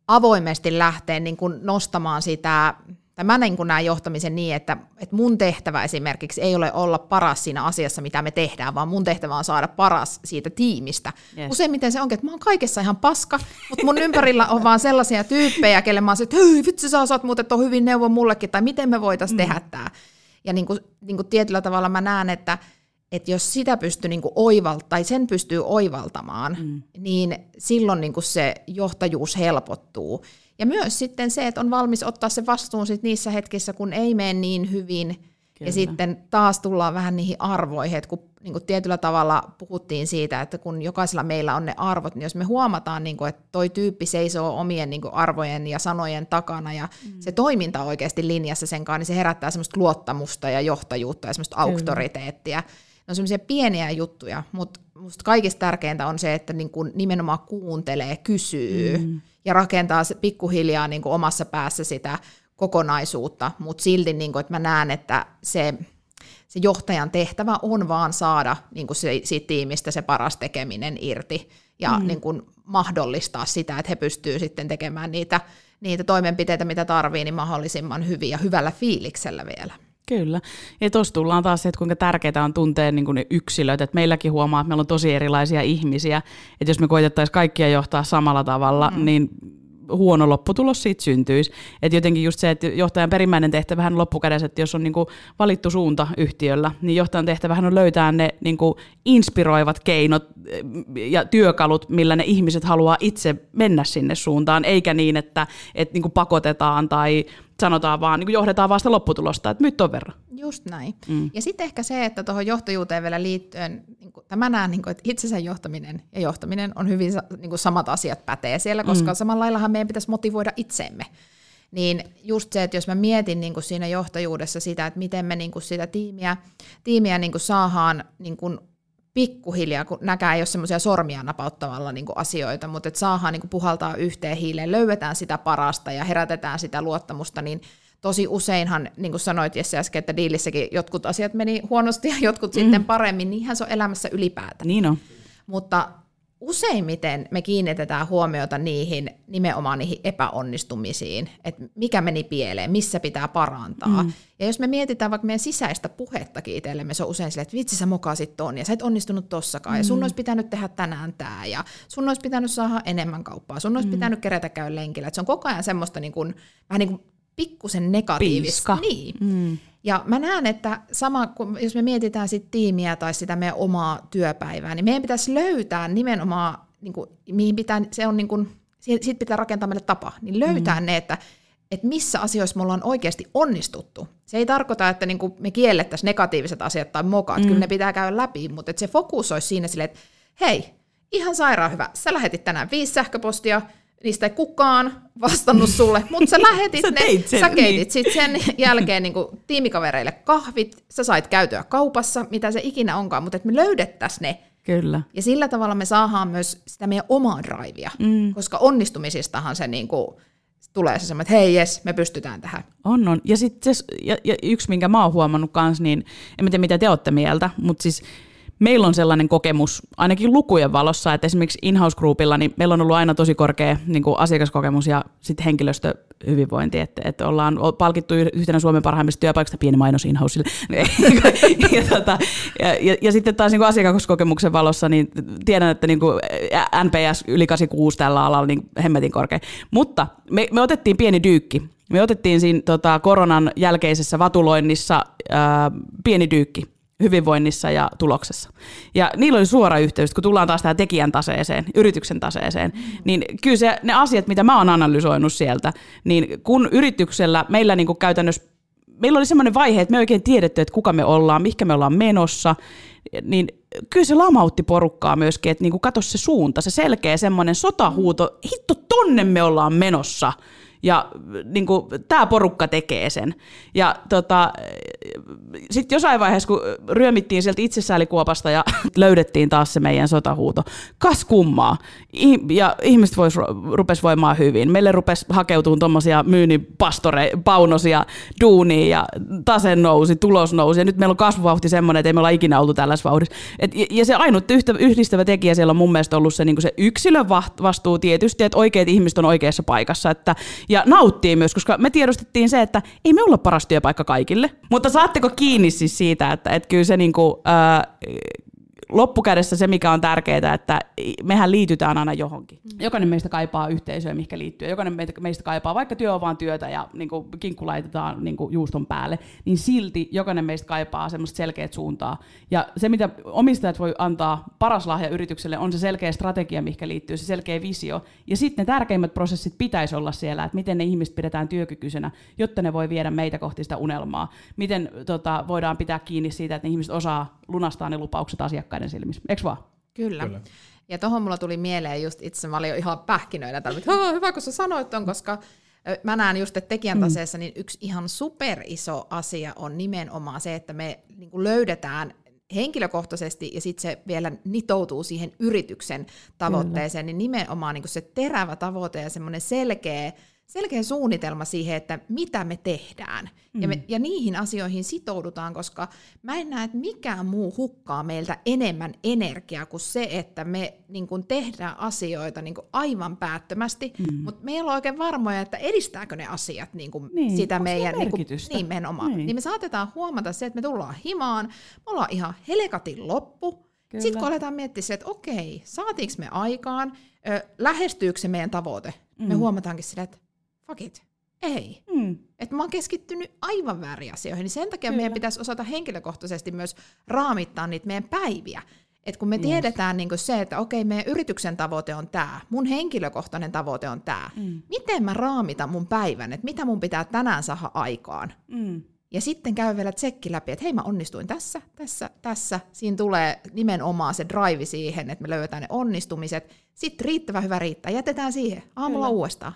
avoimesti lähteä niin kuin, nostamaan sitä, tai mä niin kuin, näen johtamisen niin, että mun tehtävä esimerkiksi ei ole olla paras siinä asiassa, mitä me tehdään, vaan mun tehtävä on saada paras siitä tiimistä. Yes. Useimmiten se onkin, että mä oon kaikessa ihan paska, mutta mun ympärillä on vaan sellaisia tyyppejä, kelle mä oon se, että hei vitsi sä osaat muuten tuon hyvin neuvon mullekin, tai miten me voitaisiin tehdä tää. Ja niin kuin tietyllä tavalla mä näen, että jos sitä pystyy niin kuin tai sen pystyy oivaltamaan, niin silloin niin kuin se johtajuus helpottuu. Ja myös sitten se, että on valmis ottaa se vastuun sit niissä hetkissä, kun ei mene niin hyvin. Kyllä. Ja sitten taas tullaan vähän niihin arvoihin, että kun niin kuin tietyllä tavalla puhuttiin siitä, että kun jokaisella meillä on ne arvot, niin jos me huomataan, niin kuin, että toi tyyppi seisoo omien niin kuin, arvojen ja sanojen takana ja se toiminta on oikeasti linjassa senkaan, niin se herättää semmoista luottamusta ja johtajuutta ja semmoista auktoriteettia. Ne on semmoisia pieniä juttuja, mutta musta kaikista tärkeintä on se, että niin kuin, nimenomaan kuuntelee, kysyy ja rakentaa pikkuhiljaa niin kuin, omassa päässä sitä kokonaisuutta, mutta silti niin kuin, että mä näen, että se johtajan tehtävä on vaan saada niin kuin siitä tiimistä se paras tekeminen irti ja niin kuin mahdollistaa sitä, että he pystyvät sitten tekemään niitä toimenpiteitä, mitä tarvitsee, niin mahdollisimman hyvin ja hyvällä fiiliksellä vielä. Kyllä. Ja tuossa tullaan taas se, että kuinka tärkeää on tuntea niin kuin ne yksilöt. Et meilläkin huomaa, että meillä on tosi erilaisia ihmisiä. Et jos me koitettaisiin kaikkia johtaa samalla tavalla, niin huono lopputulos siitä syntyisi. Et jotenkin just se, että johtajan perimmäinen tehtävähän on loppukädessä, että jos on niinku valittu suunta yhtiöllä, niin johtajan tehtävähän on löytää ne niinku inspiroivat keinot ja työkalut, millä ne ihmiset haluaa itse mennä sinne suuntaan, eikä niin, että niinku pakotetaan tai sanotaan vaan, niinku johdetaan vaan sitä lopputulosta, että nyt on verran. Just näin. Ja sitten ehkä se, että tuohon johtajuuteen vielä liittyen, mä näen, että itsensä johtaminen ja johtaminen on hyvin samat asiat pätee siellä, koska samalla laillahan meidän pitäisi motivoida itseemme. Niin just se, että jos mä mietin siinä johtajuudessa sitä, että miten me sitä tiimiä saadaan pikkuhiljaa, kun näkään ei ole semmoisia sormia napauttavalla asioita, mutta että saadaan puhaltaa yhteen hiileen, löydetään sitä parasta ja herätetään sitä luottamusta, niin tosi useinhan, niin kuin sanoit Jesse äsken, että diilissäkin jotkut asiat meni huonosti ja jotkut sitten paremmin, niinhän se on elämässä ylipäätään. Niin on. Mutta useimmiten me kiinnitetään huomiota niihin, nimenomaan niihin epäonnistumisiin, että mikä meni pieleen, missä pitää parantaa. Ja jos me mietitään vaikka meidän sisäistä puhettakin itsellemme, se on usein silleen, että vitsi sä mokasit ton ja sä et onnistunut tossakaan ja sun olisi pitänyt tehdä tänään tää ja sun olisi pitänyt saada enemmän kauppaa, sun olisi pitänyt kerätä käydä lenkillä. Et se on koko ajan semmoista niin kuin, vähän niin kuin pikkusen negatiivista. Niin. Ja mä näen, että sama, kun jos me mietitään sit tiimiä tai sitä meidän omaa työpäivää, niin meidän pitäisi löytää nimenomaan, niin kuin, mihin pitää, se on niin kuin, siitä pitää rakentaa meille tapa, niin löytää ne, että missä asioissa me ollaan oikeasti onnistuttu. Se ei tarkoita, että niin kuin me kiellettäisiin negatiiviset asiat tai mokaat, kyllä ne pitää käydä läpi, mutta että se fokus olisi siinä silleen, että hei, ihan sairaan hyvä, sä lähetit tänään 5 sähköpostia, niistä ei kukaan vastannut sulle, mutta sä lähetit ne, sä keitit sitten sen jälkeen niinku tiimikavereille kahvit, sä sait käytyä kaupassa, mitä se ikinä onkaan, mutta että me löydettäisiin ne Kyllä. Ja sillä tavalla me saadaan myös sitä meidän omaa draivia, koska onnistumisistahan se niinku tulee se semmoinen, että hei jes, me pystytään tähän. On. Ja sitten yksi, minkä mä oon huomannut kanssa, niin en tiedä mitä te ootte mieltä, mutta siis meillä on sellainen kokemus, ainakin lukujen valossa, että esimerkiksi in-house groupilla, niin meillä on ollut aina tosi korkea niin kuin asiakaskokemus ja sitten henkilöstöhyvinvointi, että ollaan palkittu yhtenä Suomen parhaimmista työpaikasta, pieni mainos in-houselle. ja sitten taas niin kuin asiakaskokemuksen valossa, niin tiedän, että niin kuin NPS yli 86 tällä alalla niin hemmetin korkea. Mutta me otettiin pieni dyykki. Me otettiin siinä koronan jälkeisessä vatuloinnissa pieni dyykki hyvinvoinnissa ja tuloksessa. Ja niillä oli suora yhteys, kun tullaan taas tähän tekijän taseeseen, yrityksen taseeseen, niin kyllä ne asiat, mitä mä oon analysoinut sieltä, niin kun yrityksellä meillä niinku käytännössä, meillä oli semmoinen vaihe, että me ei oikein tiedetty, että kuka me ollaan, mihinkä me ollaan menossa, niin kyllä se lamautti porukkaa myöskin, että niinku katos se suunta, se selkeä semmoinen sotahuuto, hitto tonne me ollaan menossa. Ja niin kuin, tämä porukka tekee sen. Ja sitten jossain vaiheessa, kun ryömittiin sieltä itsesäälikuopasta ja löydettiin taas se meidän sotahuuto, kas kummaa. Ja ihmiset rupes voimaan hyvin. Meille rupes hakeutumaan tuommoisia myynnin paunosia duunia ja tase nousi, tulos nousi. Ja nyt meillä on kasvuvauhti semmoinen, että ei me olla ikinä oltu tällaisessa vauhdissa. Ja se ainut yhdistävä tekijä siellä on mun mielestä ollut se, niin kuin se yksilön vastuu tietysti, että oikeat ihmiset on oikeassa paikassa. Ja nauttii myös, koska me tiedostettiin se, että ei me olla paras työpaikka kaikille. Mutta saatteko kiinni siis siitä, että kyllä se niinku, loppukädessä se, mikä on tärkeää, että mehän liitytään aina johonkin. Jokainen meistä kaipaa yhteisöä, mihinkä liittyy. Jokainen meistä kaipaa, vaikka työ on vaan työtä ja niinku, kinkku laitetaan niinku, juuston päälle, niin silti jokainen meistä kaipaa semmoista selkeät suuntaa. Ja se, mitä omistajat voi antaa paras lahja yritykselle, on se selkeä strategia, mihinkä liittyy, se selkeä visio. Ja sitten ne tärkeimmät prosessit pitäisi olla siellä, että miten ne ihmiset pidetään työkykyisenä, jotta ne voi viedä meitä kohti sitä unelmaa. Miten voidaan pitää kiinni siitä, että ne ihmiset osaa lunastaa ne lupaukset asiakkaiden silmissä. Eiks vaan? Kyllä. Ja tohon mulla tuli mieleen just itse, mä olin jo ihan pähkinöinä, hyvä kun sä sanoit ton, koska mä näen just, että tekijän taseessa niin yksi ihan superiso asia on nimenomaan se, että me niinku löydetään henkilökohtaisesti ja sitten se vielä nitoutuu siihen yrityksen tavoitteeseen, niin nimenomaan niinku se terävä tavoite ja semmoinen selkeä suunnitelma siihen, että mitä me tehdään. Ja niihin asioihin sitoudutaan, koska mä en näe, että mikään muu hukkaa meiltä enemmän energiaa kuin se, että me niin kun tehdään asioita niin kun aivan päättömästi, mutta meillä on oikein varmoja, että edistääkö ne asiat niin kun sitä meidän merkitystä. Niin, nimenomaan. Niin me saatetaan huomata se, että me tullaan himaan, me ollaan ihan helekatin loppu. Kyllä. Sitten kun aletaan miettiä, että okei, saatiinko me aikaan, lähestyykö se meidän tavoite, me huomataankin sillä, että fakit, ei. Että mä oon keskittynyt aivan väärin asioihin, niin sen takia meidän pitäisi osata henkilökohtaisesti myös raamittaa niitä meidän päiviä. Et kun me tiedetään niinku se, että okei, meidän yrityksen tavoite on tämä, mun henkilökohtainen tavoite on tämä, miten mä raamitan mun päivän, että mitä mun pitää tänään saada aikaan. Ja sitten käy vielä tsekki läpi, että hei, mä onnistuin tässä. Siinä tulee nimenomaan se drive siihen, että me löydetään ne onnistumiset. Sitten riittävä hyvä riittää, jätetään siihen aamulla uudestaan.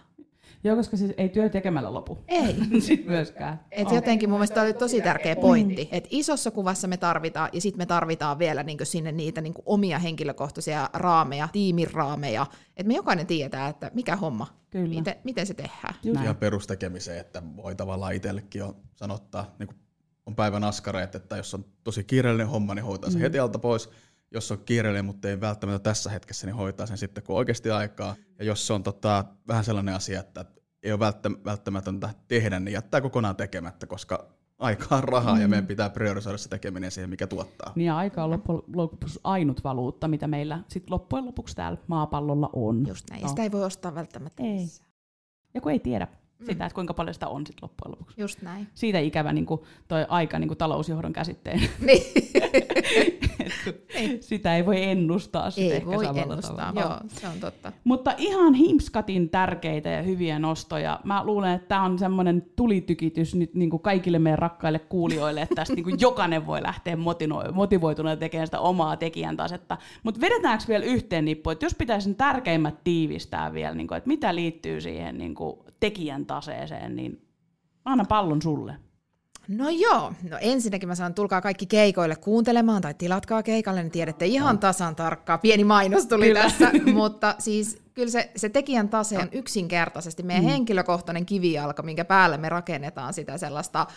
Joo, koska siis ei työ tekemällä lopu. Ei. Myöskään. Et jotenkin mun mielestä oli tosi tärkeä pointti, että isossa kuvassa me tarvitaan, ja sitten me tarvitaan vielä niinku sinne niitä niinku omia henkilökohtaisia raameja, tiimiraameja, että me jokainen tietää, että mikä homma, miten se tehdään. Ihan perustekemiseen, että voi tavallaan itsellekin jo sanottaa, niin kun on päivän askareet, että jos on tosi kiireellinen homma, niin hoitaa se heti alta pois. Jos on kiireellinen, mutta ei välttämättä tässä hetkessä, niin hoitaa sen sitten, kun on oikeasti aikaa. Ja jos se on vähän sellainen asia, että ei ole välttämätöntä tehdä, niin jättää kokonaan tekemättä, koska aika on rahaa ja meidän pitää priorisoida se tekeminen siihen, mikä tuottaa. Niin ja aika on loppujen lopuksi ainut valuutta, mitä meillä sit loppujen lopuksi täällä maapallolla on. Just näin, ja sitä ei voi ostaa välttämättä. Ei. Ja kun ei tiedä sitä, että kuinka paljon sitä on sit loppujen lopuksi. Just näin. Siitä ikävä niin kuin toi aika niin kuin talousjohdon käsitteen. Niin. Sitä ei voi ennustaa. Sitä ei ehkä voi ennustaa, joo, se on totta. Mutta ihan himskatin tärkeitä ja hyviä nostoja. Mä luulen, että tämä on semmoinen tulitykitys nyt niinku kaikille meidän rakkaille kuulijoille, että tästä niinku jokainen voi lähteä motivoituneena tekemään sitä omaa tekijän tasetta. Mutta vedetäänkö vielä yhteen nippu, että jos pitäisi tärkeimmät tiivistää vielä, niinku, että mitä liittyy siihen niinku tekijän taseeseen, niin anna pallon sulle. No joo, no ensinnäkin mä sanon, tulkaa kaikki keikoille kuuntelemaan tai tilatkaa keikalle, niin tiedätte ihan tasan tarkkaan. Pieni mainos tuli tässä, mutta siis kyllä se tekijän tase on yksinkertaisesti meidän henkilökohtainen kivijalka, minkä päälle me rakennetaan sitä sellaista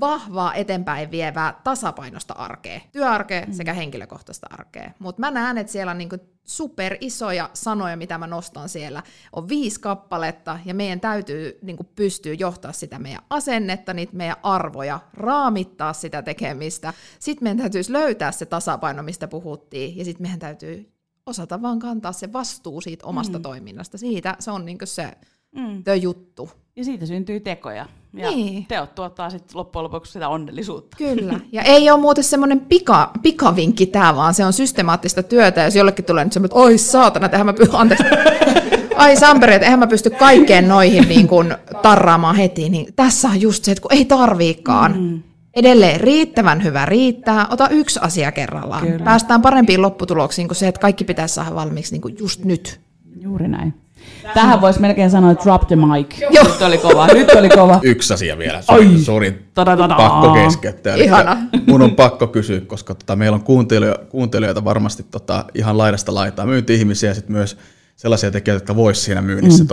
vahvaa eteenpäin vievää tasapainosta arkea, työarkea sekä henkilökohtaista arkea. Mutta mä näen, että siellä on niinku super isoja sanoja, mitä mä nostan siellä. On 5 kappaletta ja meidän täytyy niinku pystyä johtaa sitä meidän asennetta, niitä meidän arvoja, raamittaa sitä tekemistä. Sitten meidän täytyisi löytää se tasapaino, mistä puhuttiin, ja sitten meidän täytyy osata vaan kantaa se vastuu siitä omasta toiminnasta. Siitä se on niinku se juttu. Ja siitä syntyy tekoja. Ja teot tuottaa sitten loppujen lopuksi sitä onnellisuutta. Kyllä. Ja ei ole muuten semmoinen pikavinkki tämä, vaan se on systemaattista työtä. Jos jollekin tulee nyt semmoinen, että oi saatana, että ai Samperi, että eihän mä pysty kaikkeen noihin niin kun tarraamaan heti. Niin tässä on just se, että kun ei tarviikaan. Edelleen riittävän hyvä riittää. Ota 1 asia kerrallaan. Kyllä. Päästään parempiin lopputuloksiin kuin se, että kaikki pitäisi saada valmiiksi niin kuin just nyt. Juuri näin. Tähän voisi melkein sanoa, että drop the mic. Joo. Nyt oli kova. 1 asia vielä. Sori. Pakko keskeyttää. Ihana. Mun on pakko kysyä, koska meillä on kuuntelijoita varmasti ihan laidasta laitaa. Myynti-ihmisiä ja sitten myös sellaisia tekijöitä, jotka voisi siinä myynnissä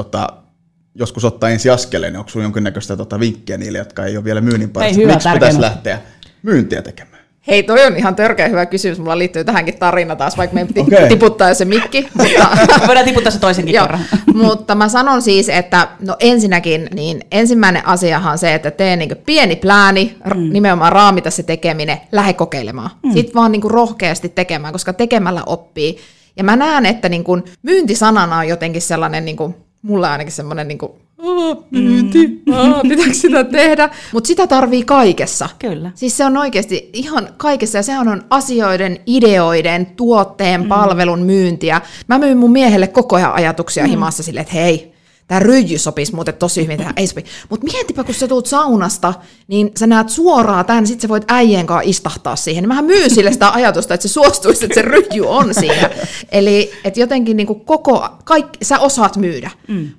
joskus ottaa ensi askeleen. Onko sinulla jonkinnäköistä vinkkiä niille, jotka ei ole vielä myynnin parissa? Miksi pitäisi lähteä myyntiä tekemään? Hei, toi on ihan törkeä hyvä kysymys. Mulla liittyy tähänkin tarina taas, vaikka me tiputtaa jo se mikki. Mutta voidaan tiputtaa se toisenkin kerran. Mutta mä sanon siis, että no ensinnäkin, niin ensimmäinen asiahan on se, että tee niin pieni plääni, nimenomaan raamita se tekeminen, lähde kokeilemaan. Sitten vaan niin rohkeasti tekemään, koska tekemällä oppii. Ja mä näen, että niin myyntisanana on jotenkin sellainen, niin kuin, mulla ainakin sellainen... Niin kuin, myynti, pitääkö sitä tehdä? Mutta sitä tarvii kaikessa. Kyllä. Siis se on oikeasti ihan kaikessa, ja sehän on asioiden, ideoiden, tuotteen, palvelun myyntiä. Mä myyn mun miehelle koko ajan ajatuksia himassa silleen, että hei, tämä ryijy sopisi muuten tosi hyvin, tähän ei sopi. Mutta mietipä, kun sä tuut saunasta, niin sä näet suoraan tämän, sit sä voit äijien kanssa istahtaa siihen. Mähän myyn sille sitä ajatusta, että se suostuisi, että se ryijy on siinä. Eli et jotenkin niinku sä osaat myydä.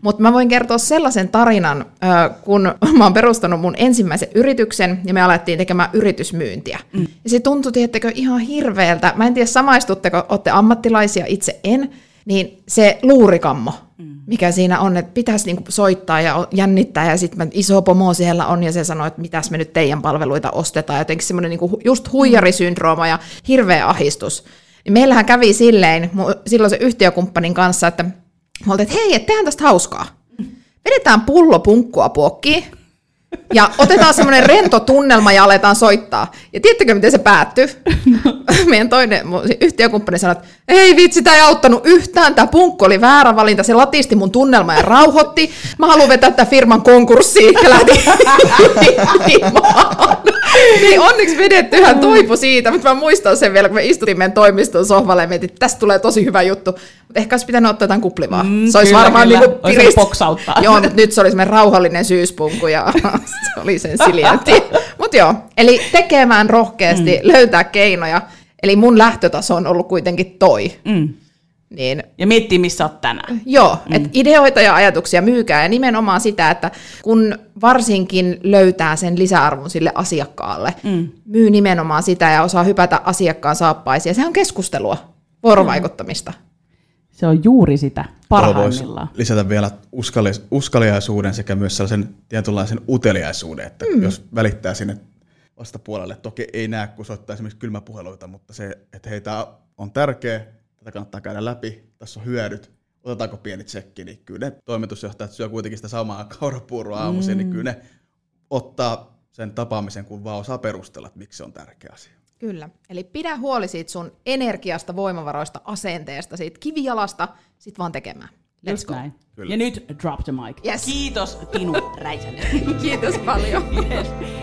Mutta mä voin kertoa sellaisen tarinan, kun mä oon perustanut mun ensimmäisen yrityksen, ja me alettiin tekemään yritysmyyntiä. Ja se tuntui, tiettekö, ihan hirveältä. Mä en tiedä, samaistutteko, ootte ammattilaisia, itse en. Niin se luurikammo, mikä siinä on, että pitäisi niinku soittaa ja jännittää, ja sitten iso pomo siellä on, ja se sanoo, että mitäs me nyt teidän palveluita ostetaan, jotenkin semmoinen niinku just huijarisyndrooma ja hirveä ahdistus. Niin meillähän kävi silloin se yhtiökumppanin kanssa, että me oltiin, että hei, tehdään tästä hauskaa. Vedetään pullo punkkua puokkiin, ja otetaan semmoinen rento tunnelma ja aletaan soittaa. Ja tiedättekö, miten se päättyy? Meidän toinen yhtiökumppani sanoi, että ei vitsi, tämä ei auttanut yhtään, tämä punkku oli väärä valinta, se latisti mun tunnelma ja rauhoitti. Mä haluan vetää tämän firman konkurssiin ja lähdin liimaan. Niin onneksi vedettyhän toipu siitä, mutta mä muistan sen vielä, kun me istutin meidän toimiston sohvalle ja mietin, että tästä tulee tosi hyvä juttu. Mutta ehkä olisi pitänyt ottaa jotain kuplivaa. Se olisi varmaan niinku poksauttaa. Joo, mutta nyt se oli semmoinen rauhallinen syyspunku ja se oli sen siljätti. Mutta joo, eli tekemään rohkeasti, löytää keinoja. Eli mun lähtötaso on ollut kuitenkin toi. Niin. Ja miettii, missä olet tänään. Joo, että ideoita ja ajatuksia myykää, ja nimenomaan sitä, että kun varsinkin löytää sen lisäarvon sille asiakkaalle, myy nimenomaan sitä ja osaa hypätä asiakkaan saappaisiin. Sehän on keskustelua, vuorovaikuttamista. Se on juuri sitä parhaimmillaan. Lisätä vielä uskaliaisuuden sekä myös sellaisen tietynlaisen uteliaisuuden, että jos välittää sinne vastapuolelle, toki ei näe, kun soittaa esimerkiksi kylmäpuheluita, mutta se, että hei, tämä on tärkeä, tätä kannattaa käydä läpi, tässä on hyödyt, otetaanko pieni tsekki, niin kyllä ne toimitusjohtajat syö kuitenkin sitä samaa kaurapuuroa aamuisin, niin kyllä ne ottaa sen tapaamisen, kun vaan osaa perustella, että miksi se on tärkeä asia. Kyllä, eli pidä huoli siitä sun energiasta, voimavaroista, asenteesta, siitä kivijalasta, sit vaan tekemään. Let's go. Ja nyt drop the mic. Yes. Kiitos Tinu Räisänen. Kiitos paljon. Yes.